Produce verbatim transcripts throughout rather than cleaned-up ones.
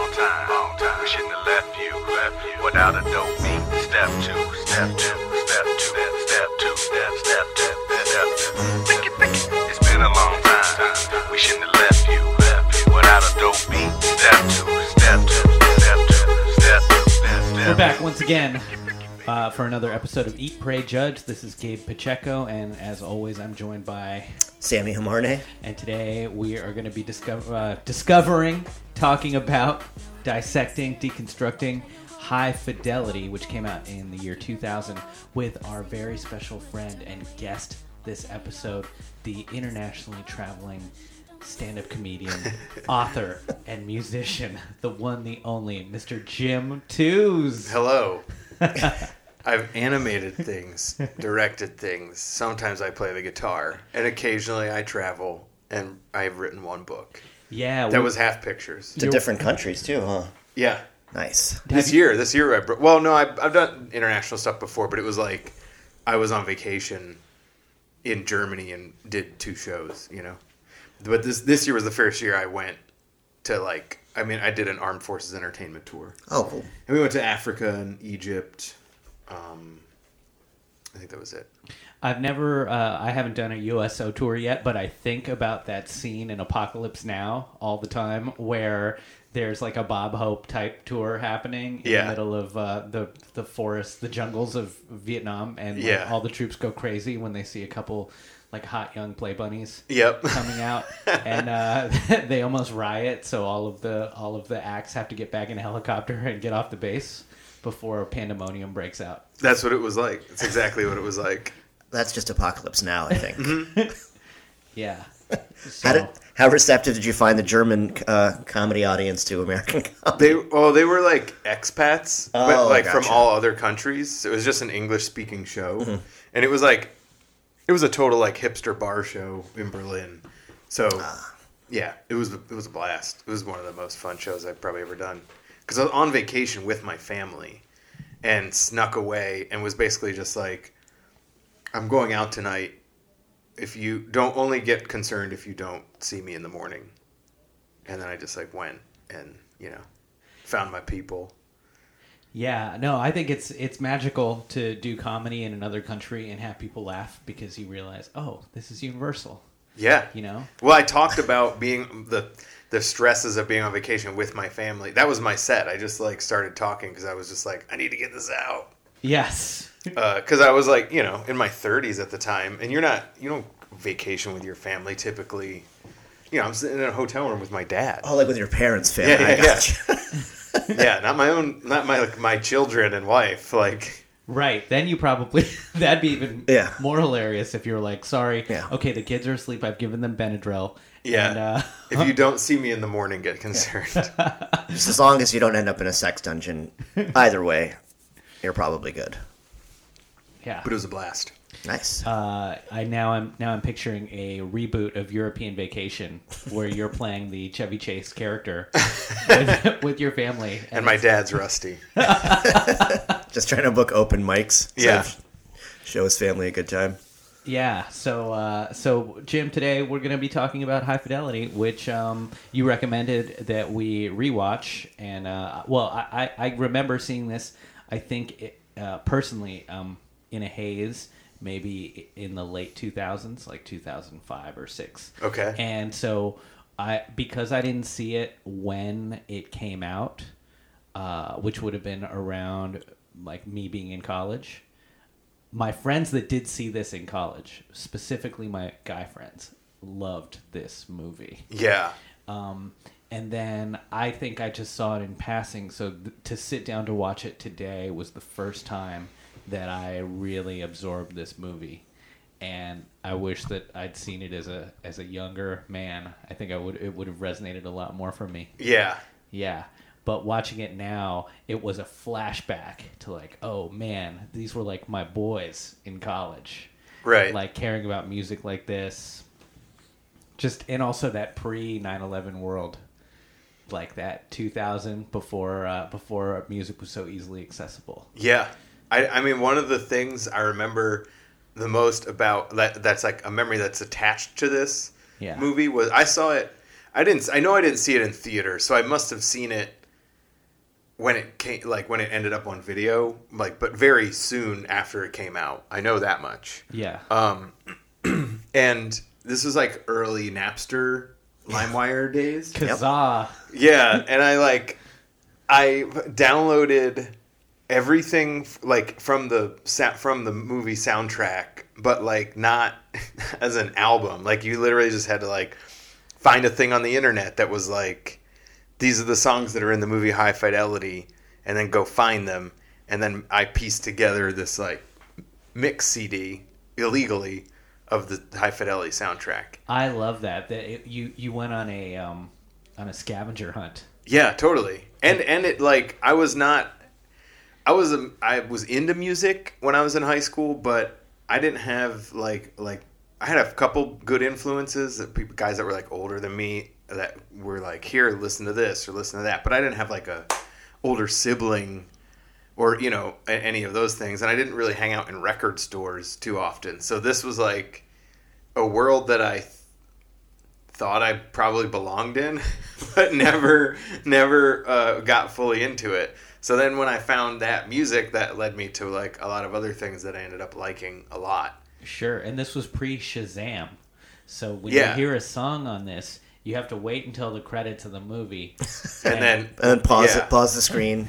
Long time, long time. We shouldn't have left you, left you. Without a dope beat. Step two, step two, step two, step two, step step step step pick it, pick it. It's been a long time. We shouldn't have left you, left you. Without a dope beat. Step two, step two, step two, step two, step step. We're back once again. Uh, for another episode of Eat, Pray, Judge. This is Gabe Pacheco, and as always, I'm joined by Sammy Hamarnay. And today we are going to be discover, uh, discovering, talking about, dissecting, deconstructing High Fidelity, which came out in the year two thousand, with our very special friend and guest this episode, the internationally traveling stand-up comedian, author, and musician, the one, the only, Mister Jim Tews. Hello. I've animated things, directed things. Sometimes I play the guitar, and occasionally I travel, and I've written one book. Yeah. That we, was half pictures. To different countries, too, huh? Yeah. Nice. This you, year, this year, I bro- well, no, I, I've done international stuff before, but it was like I was on vacation in Germany and did two shows, you know? But this this year was the first year I went to, like, I mean, I did an Armed Forces Entertainment tour. Oh, cool. And we went to Africa and Egypt. Um, I think that was it. I've never, uh, I haven't done a U S O tour yet, but I think about that scene in Apocalypse Now all the time where there's like a Bob Hope type tour happening in yeah. the middle of uh, the the forests, the jungles of Vietnam, and like, yeah. all the troops go crazy when they see a couple like hot young play bunnies yep. coming out, and uh, they almost riot. So all of the all of the acts have to get back in a helicopter and get off the base before pandemonium breaks out. That's what it was like. It's exactly what it was like. That's just Apocalypse Now, I think. Mm-hmm. Yeah. So. How did, how receptive did you find the German uh, comedy audience to American comedy? They well, they were like expats, oh, but like gotcha. From all other countries. It was just an English speaking show, mm-hmm. and it was like. It was a total like hipster bar show in Berlin, so yeah, it was it was a blast. It was one of the most fun shows I've probably ever done because I was on vacation with my family and snuck away and was basically just like, I'm going out tonight. If you don't only get concerned if you don't see me in the morning, and then I just like went and you know found my people. Yeah, no, I think it's it's magical to do comedy in another country and have people laugh because you realize, oh, this is universal. Yeah. You know? Well, I talked about being the the stresses of being on vacation with my family. That was my set. I just like started talking because I was just like, I need to get this out. Yes. Because uh, I was like, you know, in my thirties at the time, and you're not, you don't vacation with your family typically. You know, I'm sitting in a hotel room with my dad. Oh, like with your parents' family. Yeah, yeah, I got yeah. you. Yeah, not my own, not my like, my children and wife. Like, right? Then you probably that'd be even yeah. more hilarious if you were like, sorry, yeah. okay, the kids are asleep. I've given them Benadryl. Yeah. And, uh, if you don't see me in the morning, get concerned. Yeah. Just as long as you don't end up in a sex dungeon. Either way, you're probably good. Yeah. But it was a blast. Nice. Uh, I now I'm now I'm picturing a reboot of European Vacation where you're playing the Chevy Chase character with, with your family, and, and my dad's rusty. Just trying to book open mics. Yeah, so show his family a good time. Yeah. So, uh, so Jim, today we're going to be talking about High Fidelity, which um, you recommended that we rewatch. And uh, well, I, I remember seeing this. I think it, uh, personally um, in a haze. Maybe in the late two thousands, like two thousand five or six. Okay. And so I because I didn't see it when it came out, uh, which would have been around like me being in college, my friends that did see this in college, specifically my guy friends, loved this movie. Yeah. Um, and then I think I just saw it in passing, so th- to sit down to watch it today was the first time that I really absorbed this movie, and I wish that I'd seen it as a as a younger man. I think I would it would have resonated a lot more for me. Yeah, yeah. But watching it now, it was a flashback to like, oh man, these were like my boys in college, right? Like caring about music like this, just and also that pre nine eleven world, like that two thousand before uh, before music was so easily accessible. Yeah. I, I mean, one of the things I remember the most about that, that's like a memory that's attached to this yeah. movie was I saw it. I didn't. I know I didn't see it in theater, so I must have seen it when it came, like when it ended up on video, like, but very soon after it came out. I know that much. Yeah. Um, and this was like early Napster, LimeWire days. Kazaa. Yep. Yeah, and I like, I downloaded everything like from the from the movie soundtrack, but like not as an album. Like you literally just had to like find a thing on the internet that was like, these are the songs that are in the movie High Fidelity, and then go find them. And then I pieced together this like mix C D illegally of the High Fidelity soundtrack. I love that that it, you you went on a um, on a scavenger hunt. Yeah, totally. And and it like I was not I was a, I was into music when I was in high school, but I didn't have like like I had a couple good influences that people, guys that were like older than me, that were like, here, listen to this or listen to that. But I didn't have like a older sibling or, you know, any of those things. And I didn't really hang out in record stores too often. So this was like a world that I th- thought I probably belonged in, but never, never uh, got fully into it. So then when I found that music, that led me to like a lot of other things that I ended up liking a lot. Sure. And this was pre-Shazam. So when yeah. you hear a song on this, you have to wait until the credits of the movie, and, and then and then pause yeah. it, pause the screen.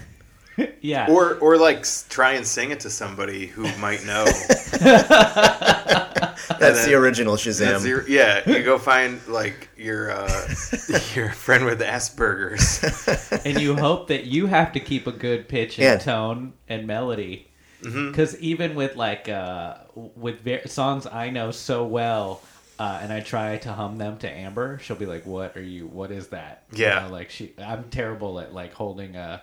yeah, or or like try and sing it to somebody who might know. That's then, the original Shazam. The, yeah, you go find like your uh, your friend with Asperger's, and you hope that you have to keep a good pitch and yeah. tone and melody, because mm-hmm. even with like uh, with ver- songs I know so well. Uh, and I try to hum them to Amber. She'll be like, "What are you? What is that?" Yeah, you know, like she. I'm terrible at like holding a,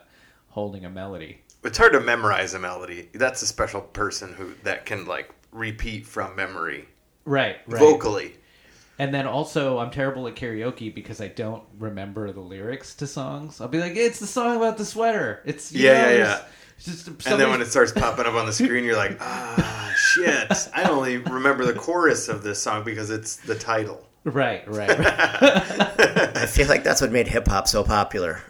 holding a melody. It's hard to memorize a melody. That's a special person who that can like repeat from memory, right? Right. Vocally. And then also, I'm terrible at karaoke because I don't remember the lyrics to songs. I'll be like, "It's the song about the sweater." It's you yeah, know, yeah, yeah. Just somebody... And then when it starts popping up on the screen, you're like, ah, shit. I only remember the chorus of this song because it's the title. Right, right. I feel like that's what made hip-hop so popular.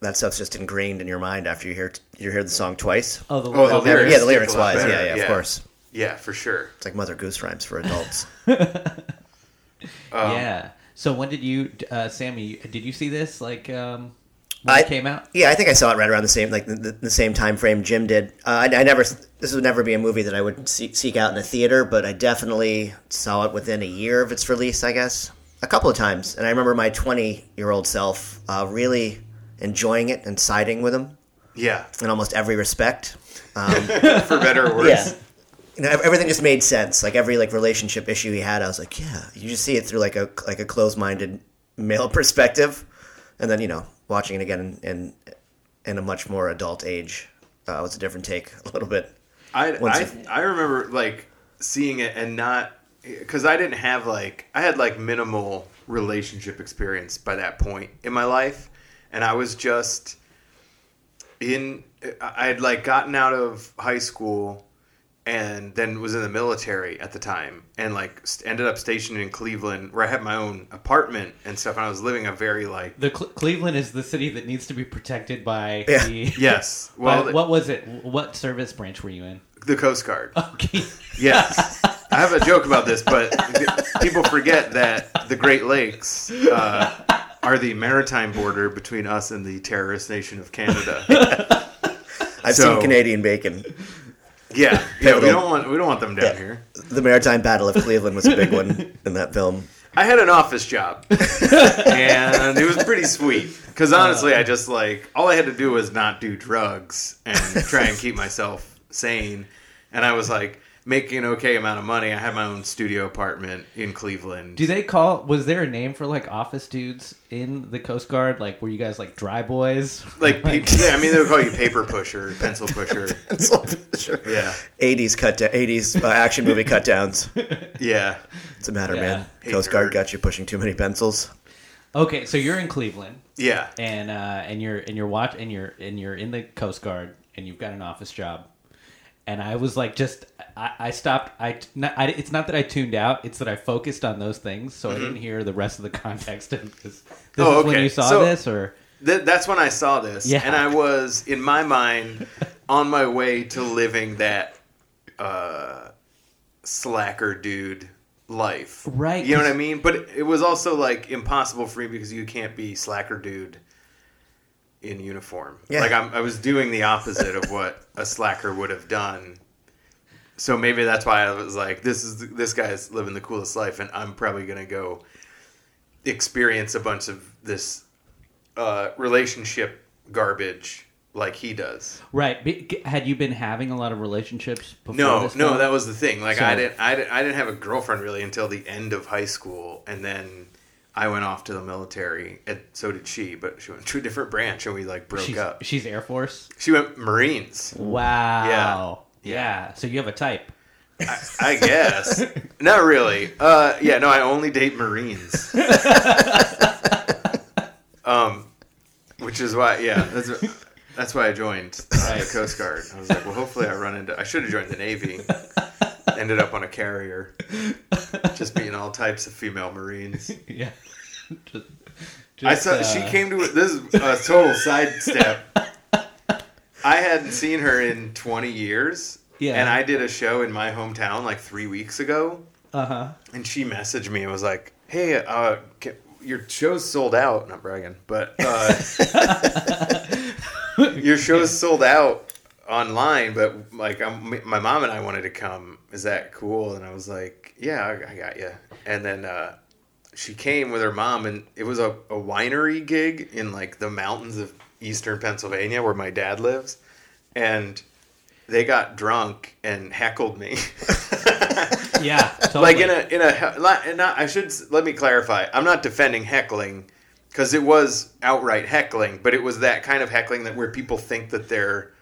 That stuff's just ingrained in your mind after you hear you hear the song twice. Oh, the, oh, the, the lyrics. Yeah, the lyrics-wise. Yeah, yeah, yeah, of course. Yeah, for sure. It's like Mother Goose rhymes for adults. um, yeah. So when did you, uh, Sammy, did you see this, like... Um... When I, it came out? Yeah, I think I saw it right around the same like the, the same time frame Jim did. Uh, I, I never this would never be a movie that I would see, seek out in a theater, but I definitely saw it within a year of its release, I guess, a couple of times. And I remember my twenty-year-old self uh, really enjoying it and siding with him. Yeah, in almost every respect, um, for better or worse. Yeah. You know, everything just made sense. Like every like relationship issue he had, I was like, yeah, you just see it through like a like a closed-minded male perspective, and then you know. Watching it again in, in in a much more adult age uh, was a different take a little bit. I I, it... I remember like seeing it and not because I didn't have like I had like minimal relationship experience by that point in my life, and I was just in I had like gotten out of high school and then was in the military at the time and like st- ended up stationed in Cleveland where I had my own apartment and stuff. And I was living a very like... The Cl- Cleveland is the city that needs to be protected by yeah. the... Yes. Well, by, what was it? What service branch were you in? The Coast Guard. Okay. Yes. I have a joke about this, but people forget that the Great Lakes uh, are the maritime border between us and the terrorist nation of Canada. I've so, seen Canadian bacon. Yeah, yeah, we don't want we don't want them down yeah. here. The Maritime Battle of Cleveland was a big one in that film. I had an office job, and it was pretty sweet. Because honestly, I just like all I had to do was not do drugs and try and keep myself sane. And I was like making an okay amount of money. I had my own studio apartment in Cleveland. Do they call? Was there a name for like office dudes in the Coast Guard? Like, were you guys like dry boys? Like, like... yeah, I mean, they would call you paper pusher, pencil pusher. Pencil pusher. Yeah. eighties cut down, eighties uh, action movie cut downs. Yeah. What's the matter, yeah. man? Hey, Coast Guard nerd. Got you pushing too many pencils. Okay, so you're in Cleveland. Yeah. And uh, and you're and you're watch and you're and you're in the Coast Guard and you've got an office job. And I was like, just, I, I stopped. I, I, it's not that I tuned out. It's that I focused on those things. So mm-hmm. I didn't hear the rest of the context. Of this, this oh, is okay. When you saw so, this or? Th- that's when I saw this, yeah. and I was, in my mind, on my way to living that uh, slacker dude life. Right. You know what I mean? But it was also, like, impossible for me because you can't be slacker dude in uniform. Yeah. Like, I'm, I was doing the opposite of what a slacker would have done. So maybe that's why I was like, this is this guy's living the coolest life, and I'm probably going to go experience a bunch of this uh, relationship garbage like he does. Right. Had you been having a lot of relationships before no, this? No, no, that was the thing. Like so, I didn't I didn't I didn't have a girlfriend really until the end of high school, and then I went off to the military, and so did she, but she went to a different branch and we like broke she's, up. She's Air Force? She went Marines. Wow. Yeah. Yeah, so you have a type. I, I guess. Not really. Uh, yeah, no, I only date Marines. um, which is why, yeah, that's that's why I joined uh, nice. the Coast Guard. I was like, well, hopefully I run into, I should have joined the Navy. Ended up on a carrier. Just being all types of female Marines. Yeah. Just, just, I saw, uh... she came to, this is a total sidestep. I hadn't seen her in twenty years, yeah. and I did a show in my hometown like three weeks ago, uh-huh. and she messaged me and was like, hey, uh, can, your show's sold out. Not bragging, but uh, your show's sold out online, but like I'm, my mom and I wanted to come. Is that cool? And I was like, yeah, I, I got you. And then uh, she came with her mom, and it was a, a winery gig in like the mountains of Eastern Pennsylvania where my dad lives, and they got drunk and heckled me. Yeah, totally. Like in a in a not, not, I should let me clarify. I'm not defending heckling because it was outright heckling, but it was that kind of heckling that where people think that they're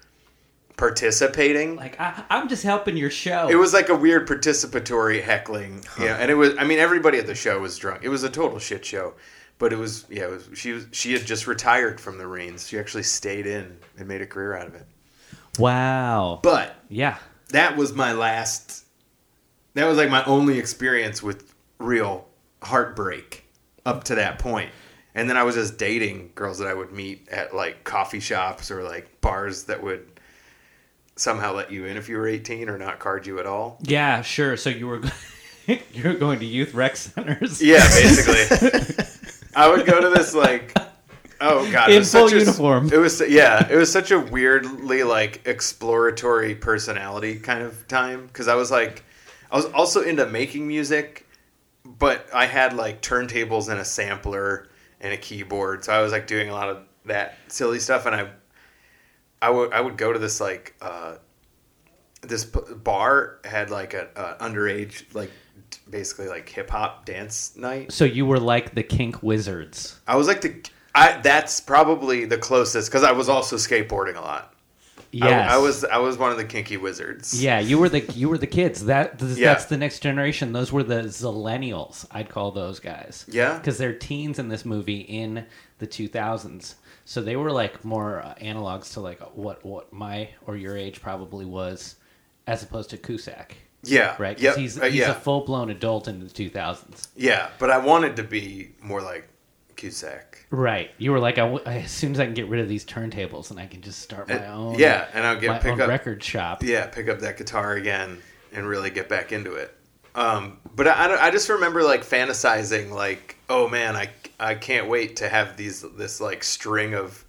participating. Like I, I'm just helping your show. It was like a weird participatory heckling. Huh. Yeah, and it was. I mean, everybody at the show was drunk. It was a total shit show. But it was, yeah, it was, she was, she had just retired from the Marines. She actually stayed in and made a career out of it. Wow. But yeah, that was my last, that was like my only experience with real heartbreak up to that point. And then I was just dating girls that I would meet at like coffee shops or like bars that would somehow let you in if you were eighteen or not card you at all. Yeah, sure. So you were, you were going to youth rec centers. Yeah, basically. I would go to this like, oh god, in full uniform. It was yeah, it was such a weirdly like exploratory personality kind of time because I was like, I was also into making music, but I had like turntables and a sampler and a keyboard, so I was like doing a lot of that silly stuff, and I, I would I would go to this like, uh, this bar had like a, a underage like. Basically like hip hop dance night. So you were like the kink wizards. I was like the, I, that's probably the closest because I was also skateboarding a lot. Yes. I, I was, I was one of the kinky wizards. Yeah. You were the, you were the kids that that's yeah. the next generation. Those were the Zillennials. I'd call those guys. Yeah. Cause they're teens in this movie in the two thousands. So they were like more uh, analogs to like what, what my or your age probably was as opposed to Cusack. Yeah. Right? Because yep. he's, he's uh, yeah. a full-blown adult in the two thousands. Yeah, but I wanted to be more like Cusack. Right. You were like, I w- as soon as I can get rid of these turntables and I can just start my and, own, yeah, and I'll get, my pick own up, record shop. Yeah, pick up that guitar again and really get back into it. Um, but I, I, I just remember like fantasizing like, oh man, I, I can't wait to have these this like string of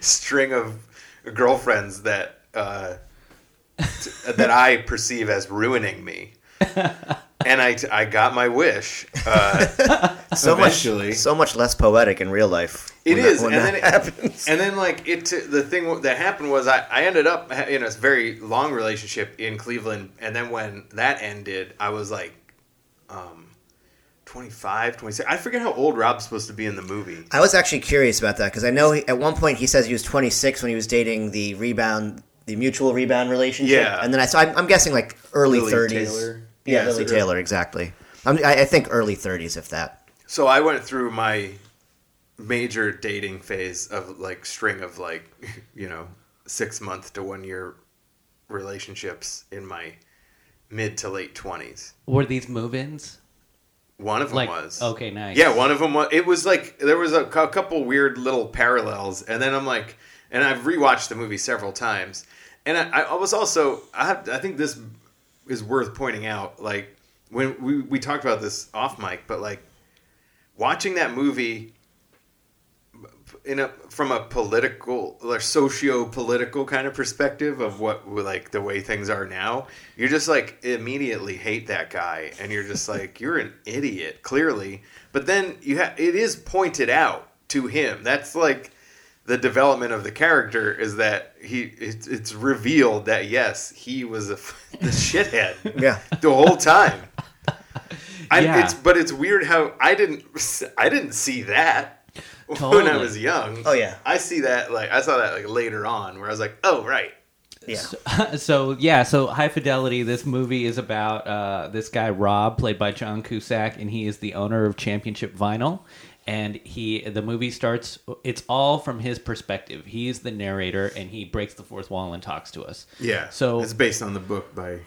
string of girlfriends that... Uh, that I perceive as ruining me, and I, I got my wish. Uh, so much, so much less poetic in real life. It is, that, and then it happens. And then, like it, the thing that happened was I, I ended up in a very long relationship in Cleveland, and then when that ended, I was like, um, twenty-five, twenty-six. I forget how old Rob's supposed to be in the movie. I was actually curious about that because I know he, at one point he says he was twenty-six when he was dating the rebound. The mutual rebound relationship, yeah, and then I so I'm, I'm guessing like early thirties. Yeah, Lili Taylor, exactly. I'm, I, I think early thirties, if that. So I went through my major dating phase of like string of like you know six month to one year relationships in my mid to late twenties. Were these move-ins? One of them like, was. Okay, nice. Yeah, one of them was. It was like, there was a, a couple weird little parallels. And then I'm like, and I've rewatched the movie several times. And I, I was also, I, have, I think this is worth pointing out. Like, when we, we talked about this off mic, but like, watching that movie in a from a political or socio-political kind of perspective of what like the way things are now, you're just like immediately hate that guy, and you're just like you're an idiot clearly. But then you ha- it is pointed out to him. That's like the development of the character is that he it's, it's revealed that yes he was a the shithead yeah the whole time. I, yeah. It's, but it's weird how I didn't I didn't see that totally. When I was young. Oh yeah, I see that like I saw that like later on where I was like, oh right, yeah. So, so yeah, so High Fidelity. This movie is about uh, this guy Rob, played by John Cusack, and he is the owner of Championship Vinyl. And he the movie starts. It's all from his perspective. He is the narrator, and he breaks the fourth wall and talks to us. Yeah. So it's based on the book by.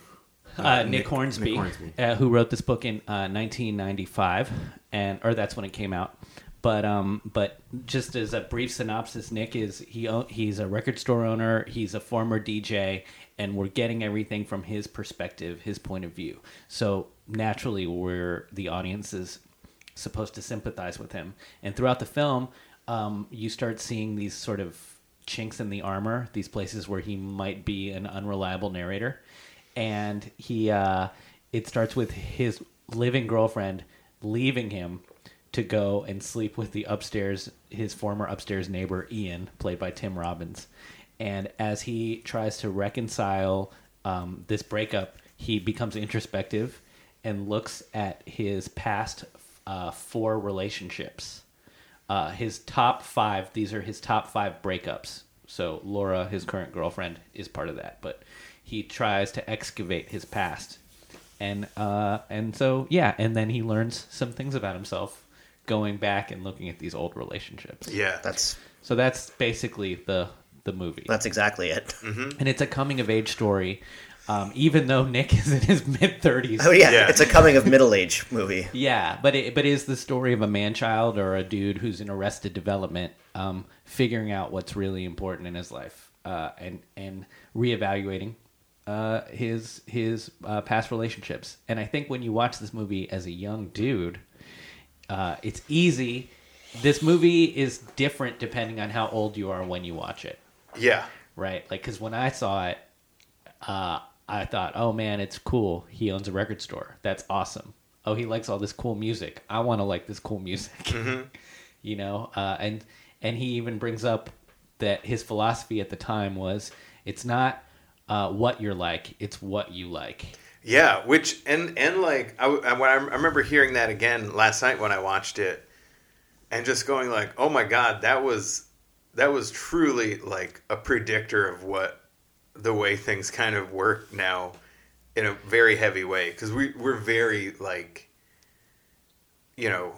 Uh, Nick, Nick Hornby, Nick Hornby. Uh, who wrote this book in uh, nineteen ninety-five, and or that's when it came out. But um, but just as a brief synopsis, Nick is he he's a record store owner, he's a former D J, and we're getting everything from his perspective, his point of view. So naturally, we're the audience is supposed to sympathize with him, and throughout the film, um, you start seeing these sort of chinks in the armor, these places where he might be an unreliable narrator. And he, uh, it starts with his living girlfriend leaving him to go and sleep with the upstairs, his former upstairs neighbor, Ian, played by Tim Robbins. And as he tries to reconcile um, this breakup, he becomes introspective and looks at his past uh, four relationships. Uh, his top five, these are his top five breakups. So Laura, his current girlfriend, is part of that, but... he tries to excavate his past, and uh, and so yeah, and then he learns some things about himself, going back and looking at these old relationships. Yeah, that's so that's basically the the movie. That's exactly it. Mm-hmm. And it's a coming of age story, um, even though Nick is in his mid thirties. Oh yeah. yeah, it's a coming of middle age movie. Yeah, but it but it is the story of a man child or a dude who's in arrested development, um, figuring out what's really important in his life, uh, and and reevaluating. Uh, his his uh, past relationships. And I think when you watch this movie as a young dude, uh, it's easy. This movie is different depending on how old you are when you watch it. Yeah. Right? Like, because when I saw it, uh, I thought, oh man, it's cool. He owns a record store. That's awesome. Oh, he likes all this cool music. I want to like this cool music. Mm-hmm. You know? Uh, and and he even brings up that his philosophy at the time was, it's not... Uh, what you're like, it's what you like. Yeah, which, and, and like, I, I, I remember hearing that again last night when I watched it, and just going like, oh my God, that was, that was truly like a predictor of what, the way things kind of work now in a very heavy way. Because we, we're very like, you know,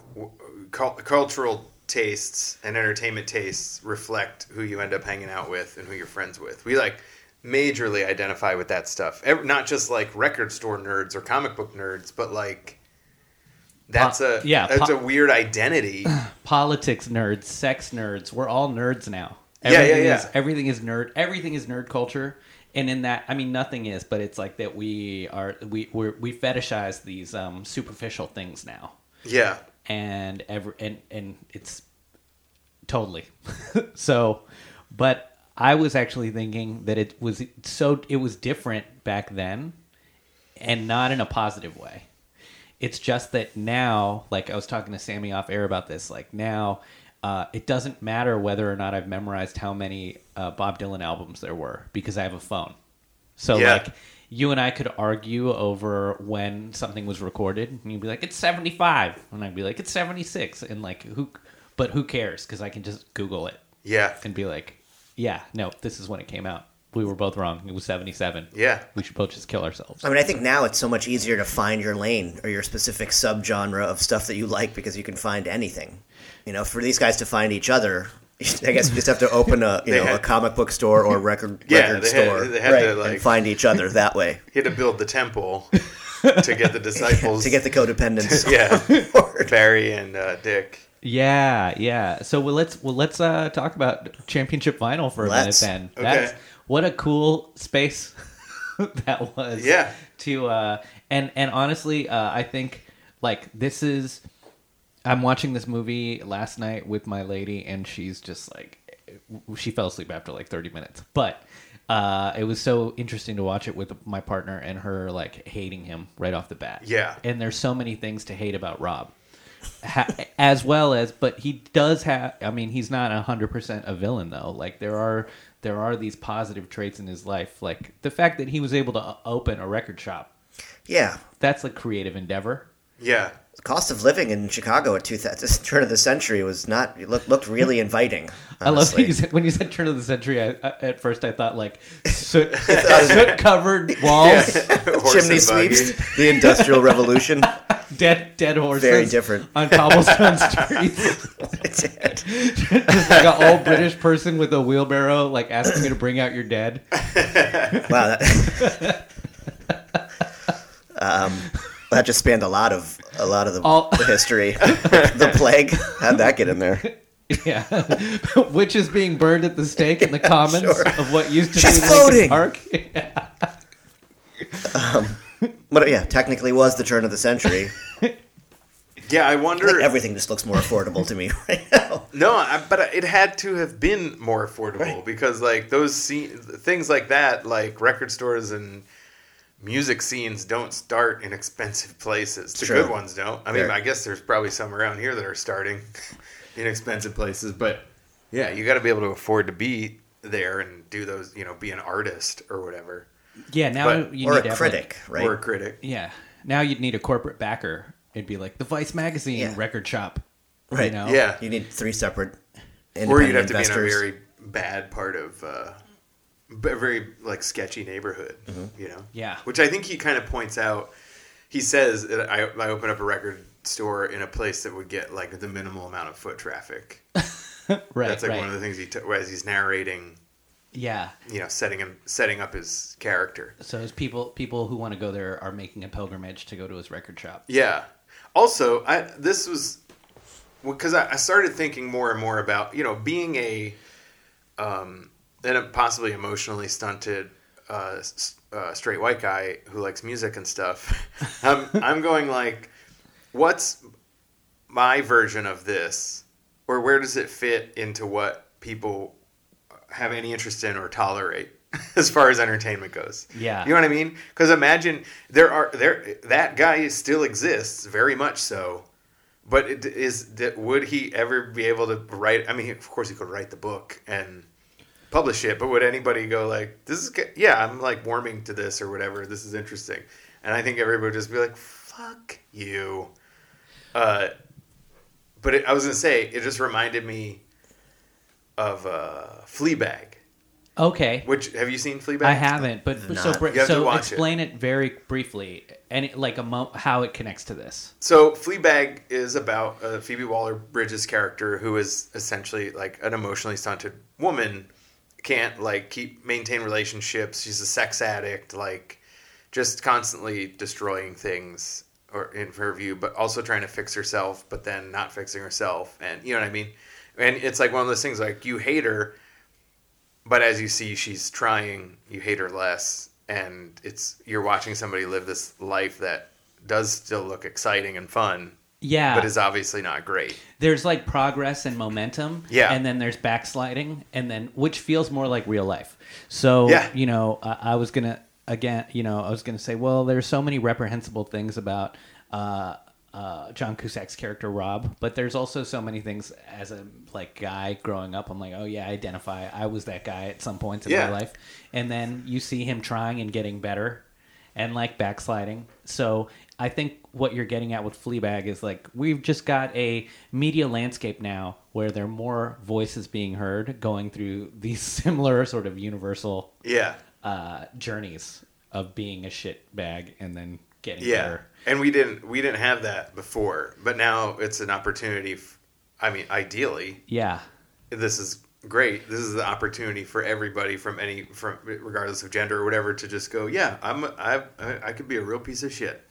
cu- cultural tastes and entertainment tastes reflect who you end up hanging out with and who you're friends with. We like... majorly identify with that stuff. Not just like record store nerds or comic book nerds, but like that's a uh, yeah, that's po- a weird identity. Politics nerds, sex nerds, we're all nerds now. Everything yeah, yeah, yeah. Is, everything is nerd. Everything is nerd culture, and in that, I mean, nothing is, but it's like that we are we we're, we fetishize these um, superficial things now. Yeah, and every and and it's totally so, but. I was actually thinking that it was so it was different back then, and not in a positive way. It's just that now, like I was talking to Sammy off air about this, like now uh, it doesn't matter whether or not I've memorized how many uh, Bob Dylan albums there were because I have a phone. So yeah. Like you and I could argue over when something was recorded, and you'd be like, it's seventy-five, and I'd be like, it's seventy-six, and like who? But who cares? Because I can just Google it. Yeah, and be like. Yeah, no, this is when it came out. We were both wrong. It was seventy-seven. Yeah. We should both just kill ourselves. I mean, I think now it's so much easier to find your lane or your specific subgenre of stuff that you like because you can find anything. You know, for these guys to find each other, I guess we just have to open a you know had, a comic book store or record, yeah, record they had, store they had to, like, and find each other that way. You had to build the temple. to get the disciples. To get the codependents. Yeah. Barry and uh, Dick. Yeah, yeah. So well, let's well let's uh, talk about Championship Vinyl for a let's. minute then. That's, okay. What a cool space that was. Yeah. To uh, and and honestly, uh, I think like this is. I'm watching this movie last night with my lady, and she's just like, she fell asleep after like thirty minutes. But uh, it was so interesting to watch it with my partner and her like hating him right off the bat. Yeah. And there's so many things to hate about Rob. As well as, but he does have, I mean, he's not one hundred percent a villain though. Like there are, there are these positive traits in his life. Like the fact that he was able to open a record shop. Yeah. That's a creative endeavor. Yeah. Cost of living in Chicago at two thousand turn of the century was not looked looked really inviting. Honestly. I love when you said, when you said turn of the century. I, I, at first, I thought like soot, soot covered walls, yeah. chimney sweeps, the Industrial Revolution, dead dead horses, very different on cobblestone streets. Just like an old British person with a wheelbarrow, like asking you to bring out your dead. Wow. That... um. That just spanned a lot of a lot of the, All... the history. The plague, how'd that get in there? Yeah, witches being burned at the stake in the Commons sure. of what used to just be Lincoln Park. Yeah. Um, but yeah, technically was the turn of the century. Yeah, I wonder. I think everything just looks more affordable to me right now. No, I, but it had to have been more affordable right. because like those se- things like that, like record stores and. Music scenes don't start in expensive places. The sure. good ones don't. I mean, Fair. I guess there's probably some around here that are starting in expensive places. But, yeah, you got to be able to afford to be there and do those, you know, be an artist or whatever. Yeah, now but, you or need... Or a critic, right? Or a critic. Yeah. Now you'd need a corporate backer. It'd be like the Vice Magazine yeah. record shop. Right. You know? Yeah. You need three separate independent Or you'd have investors. To be in a very bad part of... Uh, a very like sketchy neighborhood, mm-hmm. you know. Yeah, which I think he kind of points out. He says, "I I open up a record store in a place that would get like the minimal amount of foot traffic." Right, that's like right. one of the things he t- as he's narrating. Yeah, you know, setting him setting up his character. So his people people who want to go there are making a pilgrimage to go to his record shop. Yeah. Also, I this was because I, I started thinking more and more about you know being a. Um, And a possibly emotionally stunted uh, uh, straight white guy who likes music and stuff. I'm, I'm going like, what's my version of this? Or where does it fit into what people have any interest in or tolerate as far as entertainment goes? Yeah. You know what I mean? Because imagine there are there that guy still exists, very much so. But it is, would he ever be able to write? I mean, of course he could write the book and... publish it, but would anybody go like, this is, yeah, I'm like warming to this or whatever, this is interesting. And I think everybody would just be like, fuck you. Uh, but it, I was going to say, it just reminded me of uh, Fleabag. Okay. Which, have you seen Fleabag? I haven't, but Not. so, so, so explain it. it very briefly, and it, like a mo- how it connects to this. So Fleabag is about uh, Phoebe Waller-Bridge's character, who is essentially like an emotionally stunted woman. Can't like keep maintain relationships. She's a sex addict, like just constantly destroying things, or in her view, but also trying to fix herself, but then not fixing herself, and you know what I mean. And it's like one of those things like you hate her, but as you see she's trying, you hate her less, and it's you're watching somebody live this life that does still look exciting and fun. Yeah. But it's obviously not great. There's like progress and momentum. Yeah. And then there's backsliding. And then, which feels more like real life. So, yeah. you know, uh, I was going to, again, you know, I was going to say, well, there's so many reprehensible things about uh, uh, John Cusack's character, Rob. But there's also so many things as a like guy growing up. I'm like, oh, yeah, I identify. I was that guy at some points in yeah. my life. And then you see him trying and getting better and like backsliding. So I think what you're getting at with Fleabag is like we've just got a media landscape now where there are more voices being heard going through these similar sort of universal yeah. uh, journeys of being a shit bag and then getting yeah. better. And we didn't we didn't have that before, but now it's an opportunity. F- I mean, ideally, yeah, this is great, this is the opportunity for everybody from any, from regardless of gender or whatever, to just go, yeah, I'm, I, I could be a real piece of shit.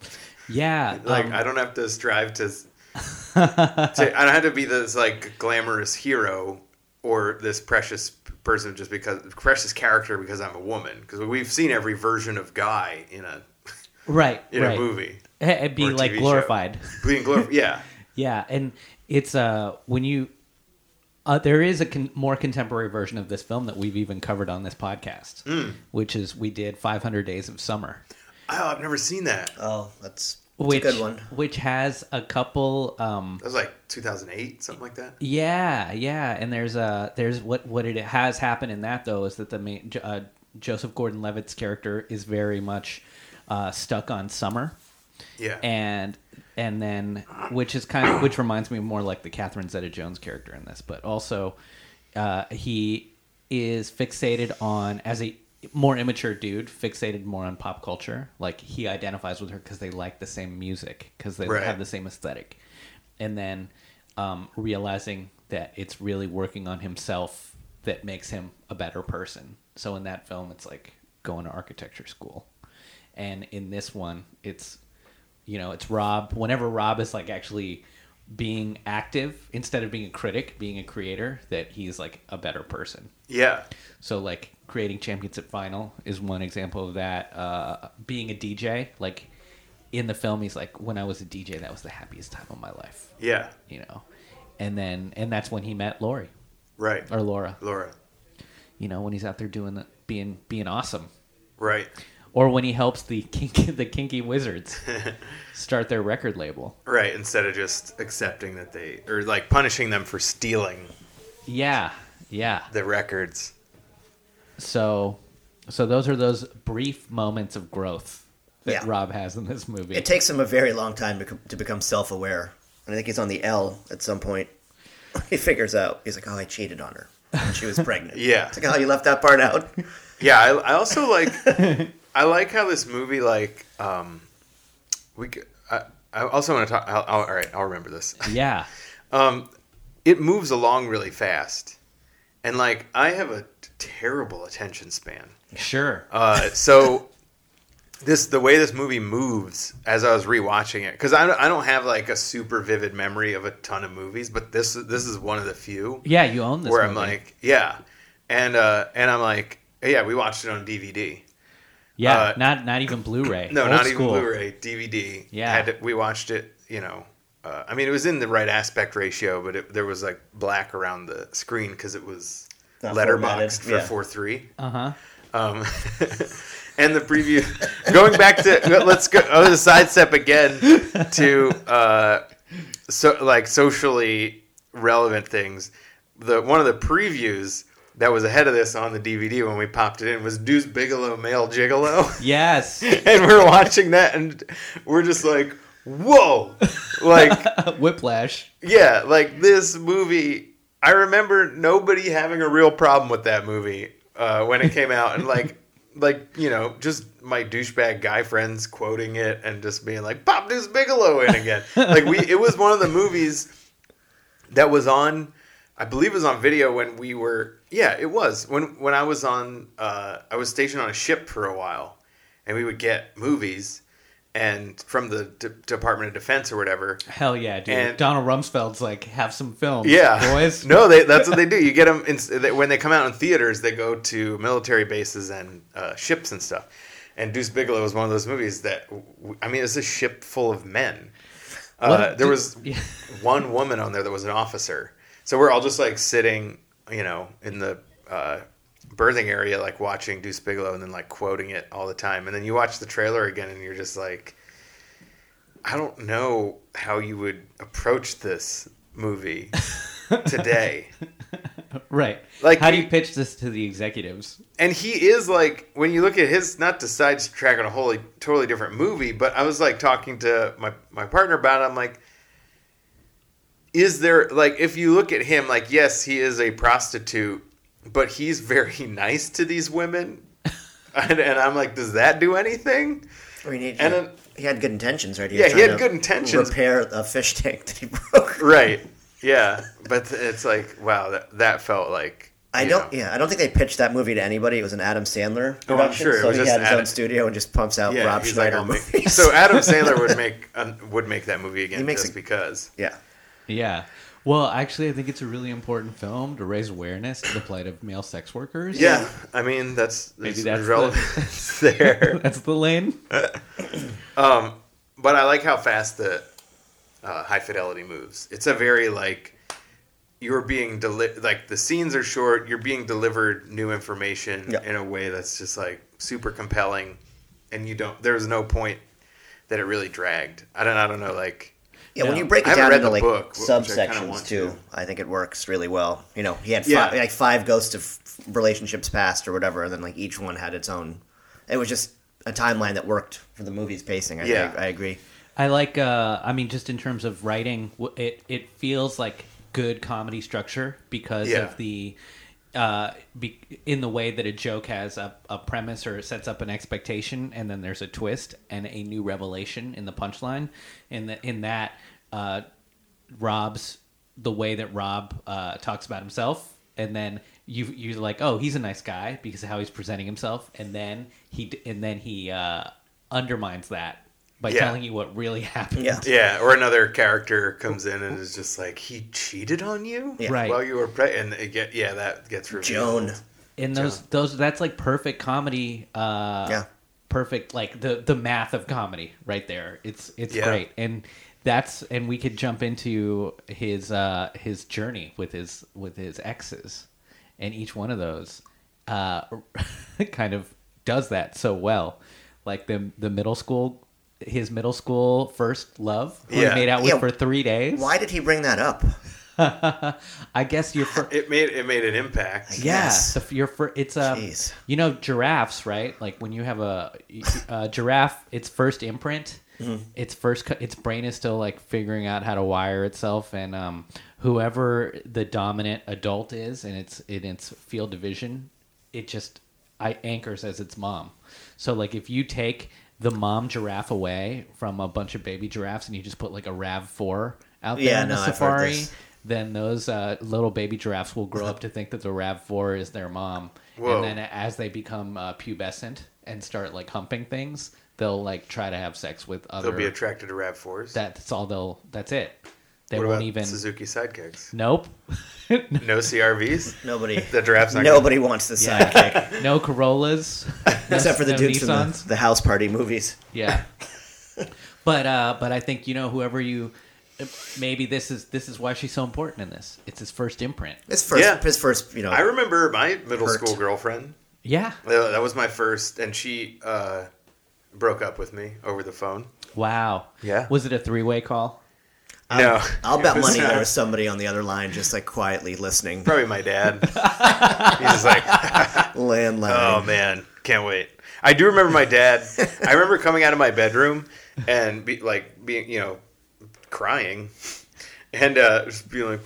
Yeah. Like, um, I don't have to strive to, to, I don't have to be this like glamorous hero or this precious person just because, precious character because I'm a woman. Because we've seen every version of guy in a, right, in right. a movie. And being like glorified. Show. Being glorified, yeah. Yeah, and it's, uh, when you, Uh, there is a con- more contemporary version of this film that we've even covered on this podcast, mm. which is we did five hundred Days of Summer. Oh, I've never seen that. Oh, that's, that's which, a good one. Which has a couple... Um, that was like two thousand eight, something like that? Yeah, yeah. And there's a, there's what, what it has happened in that, though, is that the main, uh, Joseph Gordon-Levitt's character is very much uh, stuck on summer. Yeah. And... And then, which is kind of, which reminds me more like the Catherine Zeta-Jones character in this, but also uh, he is fixated on, as a more immature dude, fixated more on pop culture. Like, he identifies with her because they like the same music, because they right. have the same aesthetic. And then um, realizing that it's really working on himself that makes him a better person. So in that film, it's like going to architecture school. And in this one, it's... You know, it's Rob. Whenever Rob is like actually being active instead of being a critic, being a creator, that he's like a better person. Yeah. So like creating Championship Vinyl is one example of that. Uh, being a D J, like in the film, he's like, when I was a D J, that was the happiest time of my life. Yeah. You know, and then and that's when he met Lori. Right. Or Laura. Laura. You know, when he's out there doing the, being being awesome. Right. Or when he helps the kinky, the kinky wizards start their record label. Right, instead of just accepting that they... Or, like, punishing them for stealing... Yeah, yeah. The records. So, so those are those brief moments of growth that yeah. Rob has in this movie. It takes him a very long time to become self-aware. And I think he's on the L at some point. He figures out. He's like, oh, I cheated on her when she was pregnant. Yeah. It's like, oh, you left that part out. Yeah, I, I also, like... I like how this movie, like, um, we. I, I also want to talk. I'll, I'll, all right, I'll remember this. Yeah. um, it moves along really fast, and like I have a terrible attention span. Sure. Uh, so this the way this movie moves as I was rewatching it, because I I don't have like a super vivid memory of a ton of movies, but this this is one of the few. Yeah, you own this. Where movie. I'm like, yeah, and uh, and I'm like, yeah, we watched it on D V D. Yeah, uh, not not even Blu-ray. No, old not school. Even Blu-ray. D V D. Yeah, had to, we watched it. You know, uh, I mean, it was in the right aspect ratio, but it, there was like black around the screen because it was not letterboxed formatted. For four three. Yeah. Uh huh. Um, and the preview. Going back to let's go. Oh, the sidestep again to uh, so like socially relevant things. The one of the previews. That was ahead of this on the D V D when we popped it in was Deuce Bigelow, Male Gigolo. Yes. And we're watching that and we're just like, whoa. Like Whiplash. Yeah. Like this movie, I remember nobody having a real problem with that movie uh, when it came out. And like, like, you know, just my douchebag guy friends quoting it and just being like, pop Deuce Bigelow in again. Like we, it was one of the movies that was on, I believe it was on video when we were, yeah, it was. When when I was on, uh, I was stationed on a ship for a while, and we would get movies and from the D- Department of Defense or whatever. Hell yeah, dude. And, Donald Rumsfeld's like, have some films, yeah. boys. No, they, that's what they do. You get them, in, they, when they come out in theaters, they go to military bases and uh, ships and stuff. And Deuce Bigelow was one of those movies that, I mean, it's a ship full of men. Uh, there was one woman on there that was an officer. So we're all just like sitting, you know, in the uh, birthing area, like watching Deuce Bigelow and then like quoting it all the time. And then you watch the trailer again and you're just like, I don't know how you would approach this movie today. Right. Like, how do you pitch this to the executives? And he is like, when you look at his, not to sidetrack on a wholly, totally different movie, but I was like talking to my, my partner about it. I'm like, is there, like, if you look at him, like, yes, he is a prostitute, but he's very nice to these women. and, and I'm like, does that do anything? Or he, needed, and then, he had good intentions, right? He yeah, he had good intentions. Repair a fish tank that he broke. Right. Yeah. But it's like, wow, that, that felt like I don't. Know. Yeah, I don't think they pitched that movie to anybody. It was an Adam Sandler production. Oh, I'm sure. It so was he just had his Adam, own studio and just pumps out yeah, Rob Schneider movies. Like, so Adam Sandler would make um, would make that movie again. He makes just it, because. Yeah. Yeah. Well, actually, I think it's a really important film to raise awareness to the plight of male sex workers. Yeah, I mean that's maybe that's relevance the, there. That's the lane. um, but I like how fast the uh, High Fidelity moves. It's a very like. You're being deli- like the scenes are short. You're being delivered new information yeah. in a way that's just like super compelling, and you don't. There's no point that it really dragged. I don't. I don't know. Like yeah, no. when you break it down into like book, subsections I too, to. I think it works really well. You know, he had five, yeah. like five ghosts of relationships past or whatever, and then like each one had its own. It was just a timeline that worked for the movie's pacing. I yeah. I, I agree. I like. Uh, I mean, just in terms of writing, it it feels like. Good comedy structure because yeah. of the uh be, in the way that a joke has a, a premise or it sets up an expectation and then there's a twist and a new revelation in the punchline in the in that uh Rob's the way that Rob uh talks about himself and then you you're like oh he's a nice guy because of how he's presenting himself and then he and then he uh undermines that by yeah. telling you what really happened. Yeah. yeah, or another character comes in and is just like, he cheated on you? Yeah. Right. While you were pregnant. And get, yeah, that gets revealed. Joan. And those, Joan. those, that's like perfect comedy. Uh, yeah. Perfect, like the, the math of comedy right there. It's it's yeah. great. And that's and we could jump into his uh, his journey with his with his exes. And each one of those uh, kind of does that so well. Like the the middle school his middle school first love who yeah. he made out with yeah. for three days. Why did he bring that up? I guess your fir- it made it made an impact. Yeah, yes. the, your fir- it's a um, you know giraffes, right? Like when you have a, a giraffe, its first imprint, mm-hmm. its first its brain is still like figuring out how to wire itself, and um, whoever the dominant adult is in its in its field of vision, it just I anchors as its mom. So like if you take the mom giraffe away from a bunch of baby giraffes and you just put like a RAV four out there yeah, in the no, safari, then those uh, little baby giraffes will grow up to think that the RAV four is their mom. Whoa. And then as they become uh, pubescent and start like humping things, they'll like try to have sex with other... They'll be attracted to RAV fours? That's all they'll... That's it. They what won't about even... Suzuki sidekicks? Nope. no. no C R Vs? Nobody. The giraffe's not Nobody gonna... wants the sidekick. Yeah. No Corollas. No, except for the no dudes Nissans. From the, the house party movies. Yeah. but uh, but I think, you know, whoever you... Maybe this is this is why she's so important in this. It's his first imprint. His first, yeah. his first you know... I remember my middle hurt. school girlfriend. Yeah. That was my first, and she uh, broke up with me over the phone. Wow. Yeah. Was it a three-way call? Um, no, I'll bet was, money uh, there was somebody on the other line just like quietly listening. Probably my dad. He's just like, landline. Oh man, can't wait. I do remember my dad. I remember coming out of my bedroom and be, like being, you know, crying and uh, just being like,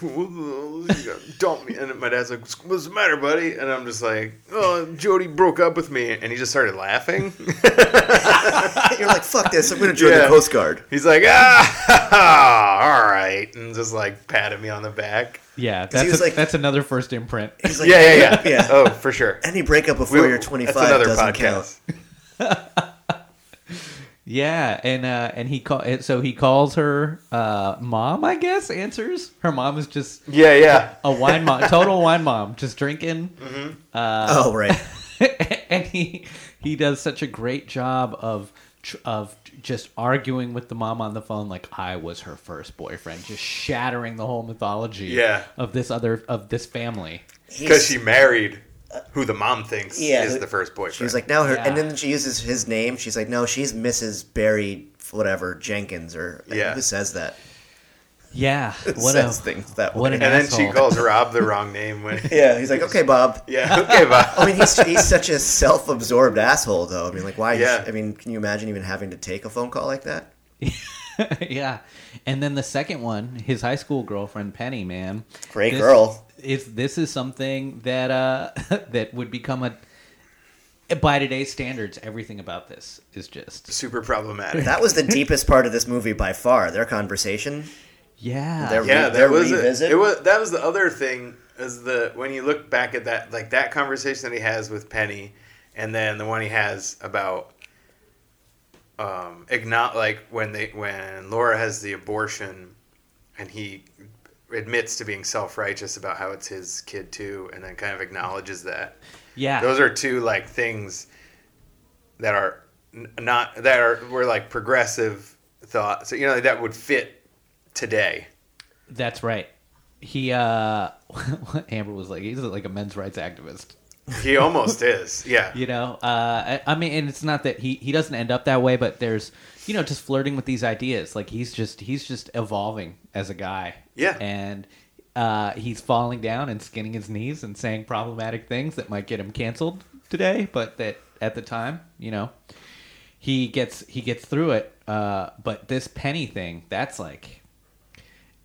dump me. And my dad's like, what's the matter, buddy? And I'm just like, oh, Jody broke up with me. And he just started laughing. You're like, fuck this, I'm going to join yeah. the Coast Guard. He's like, ah, all right. And just like patted me on the back. Yeah, that's, a, like, that's another first imprint. He's like, yeah, yeah, yeah, yeah, yeah. Oh, for sure. Any breakup before we, you're twenty-five that's another doesn't podcast. Count. yeah, and uh, and he call, so he calls her uh, mom, I guess, answers. Her mom is just yeah, yeah. a, a wine mom, total wine mom, just drinking. Mm-hmm. Uh, oh, right. and he he does such a great job of of just arguing with the mom on the phone like I was her first boyfriend, just shattering the whole mythology yeah. of this other of this family because she married who the mom thinks yeah, is the first boyfriend. She's like now her yeah. and then she uses his name. She's like no, she's Missus Barry whatever Jenkins or yeah. who says that. Yeah, what says a, things that what way. An and asshole. Then she calls Rob the wrong name when yeah, he's like, "Okay, Bob." Yeah, okay, Bob. I mean, he's he's such a self-absorbed asshole, though. I mean, like, why? Yeah. I mean, can you imagine even having to take a phone call like that? yeah, and then the second one, his high school girlfriend Penny, man, great this, girl. It's this is something that uh that would become a. By today's standards, everything about this is just super problematic. That was the deepest part of this movie by far. Their conversation. Yeah, their, yeah, their that was revisit. It. It was that was the other thing is the when you look back at that, like that conversation that he has with Penny, and then the one he has about um, igno- like when they when Laura has the abortion, and he admits to being self-righteous about how it's his kid too, and then kind of acknowledges that. Yeah, those are two like things that are not that are were like progressive thoughts. So, you know, that would fit today. That's right. He uh, Amber was like, he's like a men's rights activist. He almost is. Yeah. You know, uh, I, I mean, and it's not that he, he doesn't end up that way, but there's, you know, just flirting with these ideas. Like he's just, he's just evolving as a guy. Yeah. And uh, he's falling down and skinning his knees and saying problematic things that might get him canceled today. But that at the time, you know, he gets, he gets through it. Uh, but this Penny thing, that's like,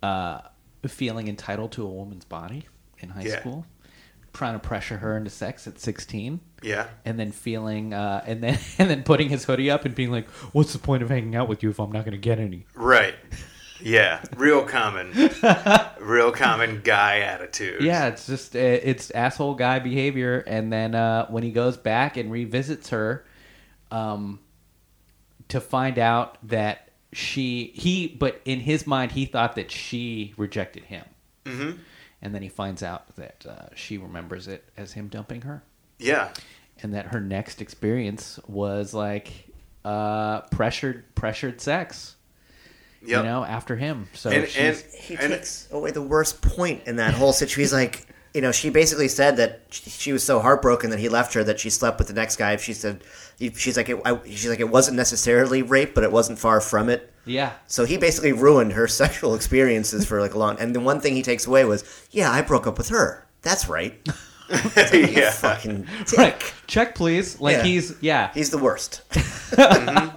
uh, feeling entitled to a woman's body in high yeah. school, trying to pressure her into sex at sixteen. Yeah. And then feeling, uh, and then, and then putting his hoodie up and being like, what's the point of hanging out with you if I'm not going to get any? Right. Yeah. Real common, real common guy attitude. Yeah. It's just, it's asshole guy behavior. And then, uh, when he goes back and revisits her, um, to find out that she, he, but in his mind, he thought that she rejected him. Mm-hmm. And then he finds out that uh, she remembers it as him dumping her. Yeah. And that her next experience was like uh, pressured pressured sex, yep. you know, after him. So and, she's, and, he and takes and, away the worst point in that whole situation. He's like, you know, she basically said that she was so heartbroken that he left her that she slept with the next guy. She said, she's like, it, I, she's like, it wasn't necessarily rape, but it wasn't far from it. Yeah. So he basically ruined her sexual experiences for like a long. And the one thing he takes away was, yeah, I broke up with her. That's right. That's like, yeah. Fucking dick. Right. Check, please. Like yeah. he's yeah. He's the worst. mm-hmm.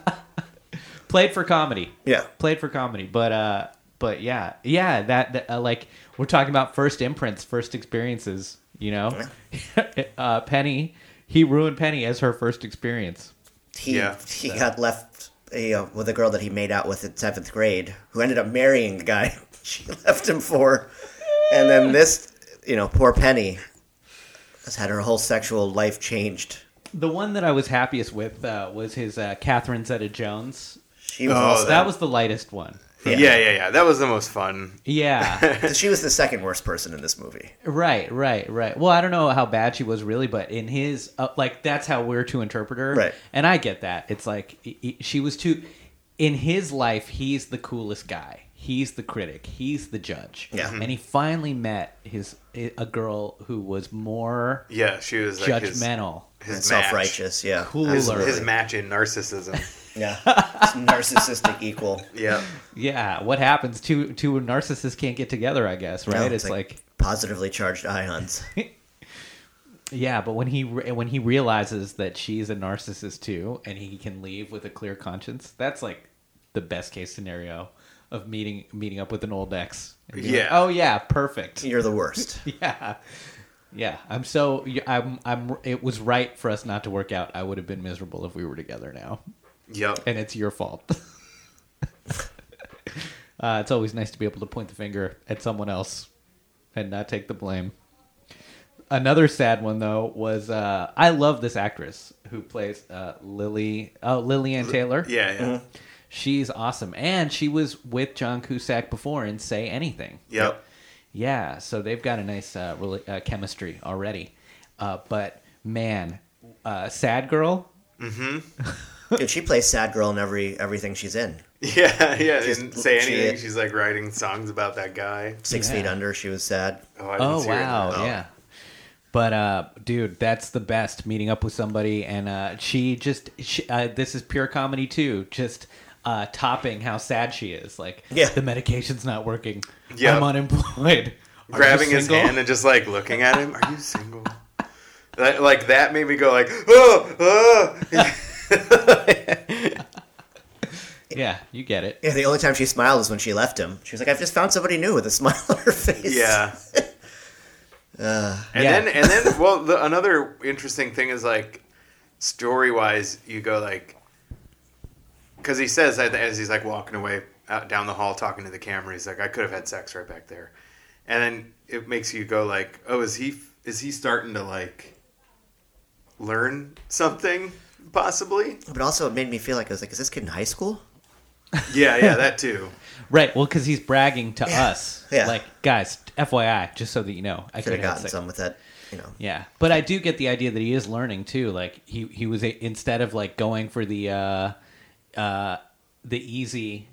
Played for comedy. Yeah. Played for comedy, but uh. But yeah, yeah, that, that uh, like we're talking about first imprints, first experiences, you know, uh, Penny, he ruined Penny as her first experience. He yeah, he so. got left you know, with a girl that he made out with in seventh grade who ended up marrying the guy she left him for. And then this, you know, poor Penny has had her whole sexual life changed. The one that I was happiest with uh, was his uh, Catherine Zeta-Jones. She was oh, also, that. that was the lightest one. Yeah. yeah, yeah, yeah. That was the most fun. Yeah. She was the second worst person in this movie. Right, right, right. Well, I don't know how bad she was really, but in his, uh, like, that's how we're to interpret her. Right. And I get that. It's like, he, she was too, in his life, he's the coolest guy. He's the critic. He's the judge. Yeah. And he finally met his a girl who was more yeah, she was like judgmental. His, his self-righteous, yeah. Cooler. His, his match in narcissism. Yeah, it's narcissistic equal. Yeah, yeah. What happens? Two two narcissists can't get together, I guess. Right? No, it's it's like, like positively charged ions. Yeah, but when he when he realizes that she's a narcissist too, and he can leave with a clear conscience, that's like the best case scenario of meeting meeting up with an old ex. Yeah. Like, oh yeah, perfect. You're the worst. yeah. Yeah, I'm so I'm I'm. It was right for us not to work out. I would have been miserable if we were together now. Yep. And it's your fault. uh, it's always nice to be able to point the finger at someone else and not take the blame. Another sad one, though, was uh, I love this actress who plays uh, Lili. Oh, Lili Taylor. Yeah, yeah. Mm-hmm. She's awesome. And she was with John Cusack before in Say Anything. Yep. Yeah, so they've got a nice uh, re- uh, chemistry already. Uh, but, man, uh, Sad Girl. Mm-hmm. Dude, she plays sad girl in every everything she's in. Yeah, yeah. She didn't say anything. She, she's like writing songs about that guy. Six yeah. Feet Under, she was sad. Oh, I didn't oh see wow, her yeah. But uh, dude, that's the best, meeting up with somebody, and uh, she just she, uh, this is pure comedy too. Just uh, topping how sad she is. Like yeah. the medication's not working. Yep. I'm unemployed. Are Grabbing his hand and just like looking at him. Are you single? like, like that made me go like oh oh. Yeah, you get it. Yeah, the only time she smiled is when she left him. She was like, I've just found somebody new with a smile on her face. Yeah. uh, and yeah. then, and then, well, the, another interesting thing is like, story-wise, you go like, because he says, as he's like walking away out down the hall talking to the camera, he's like, I could have had sex right back there. And then it makes you go like, oh, is he is he starting to like learn something possibly? But also it made me feel like I was like, is this kid in high school? Yeah, yeah, that too. Right. Well, because he's bragging to yeah. us. Yeah. Like, guys, F Y I, just so that you know, I could have gotten some with that. You know. Yeah, but I do get the idea that he is learning too. Like he he was a, instead of like going for the uh, uh, the easy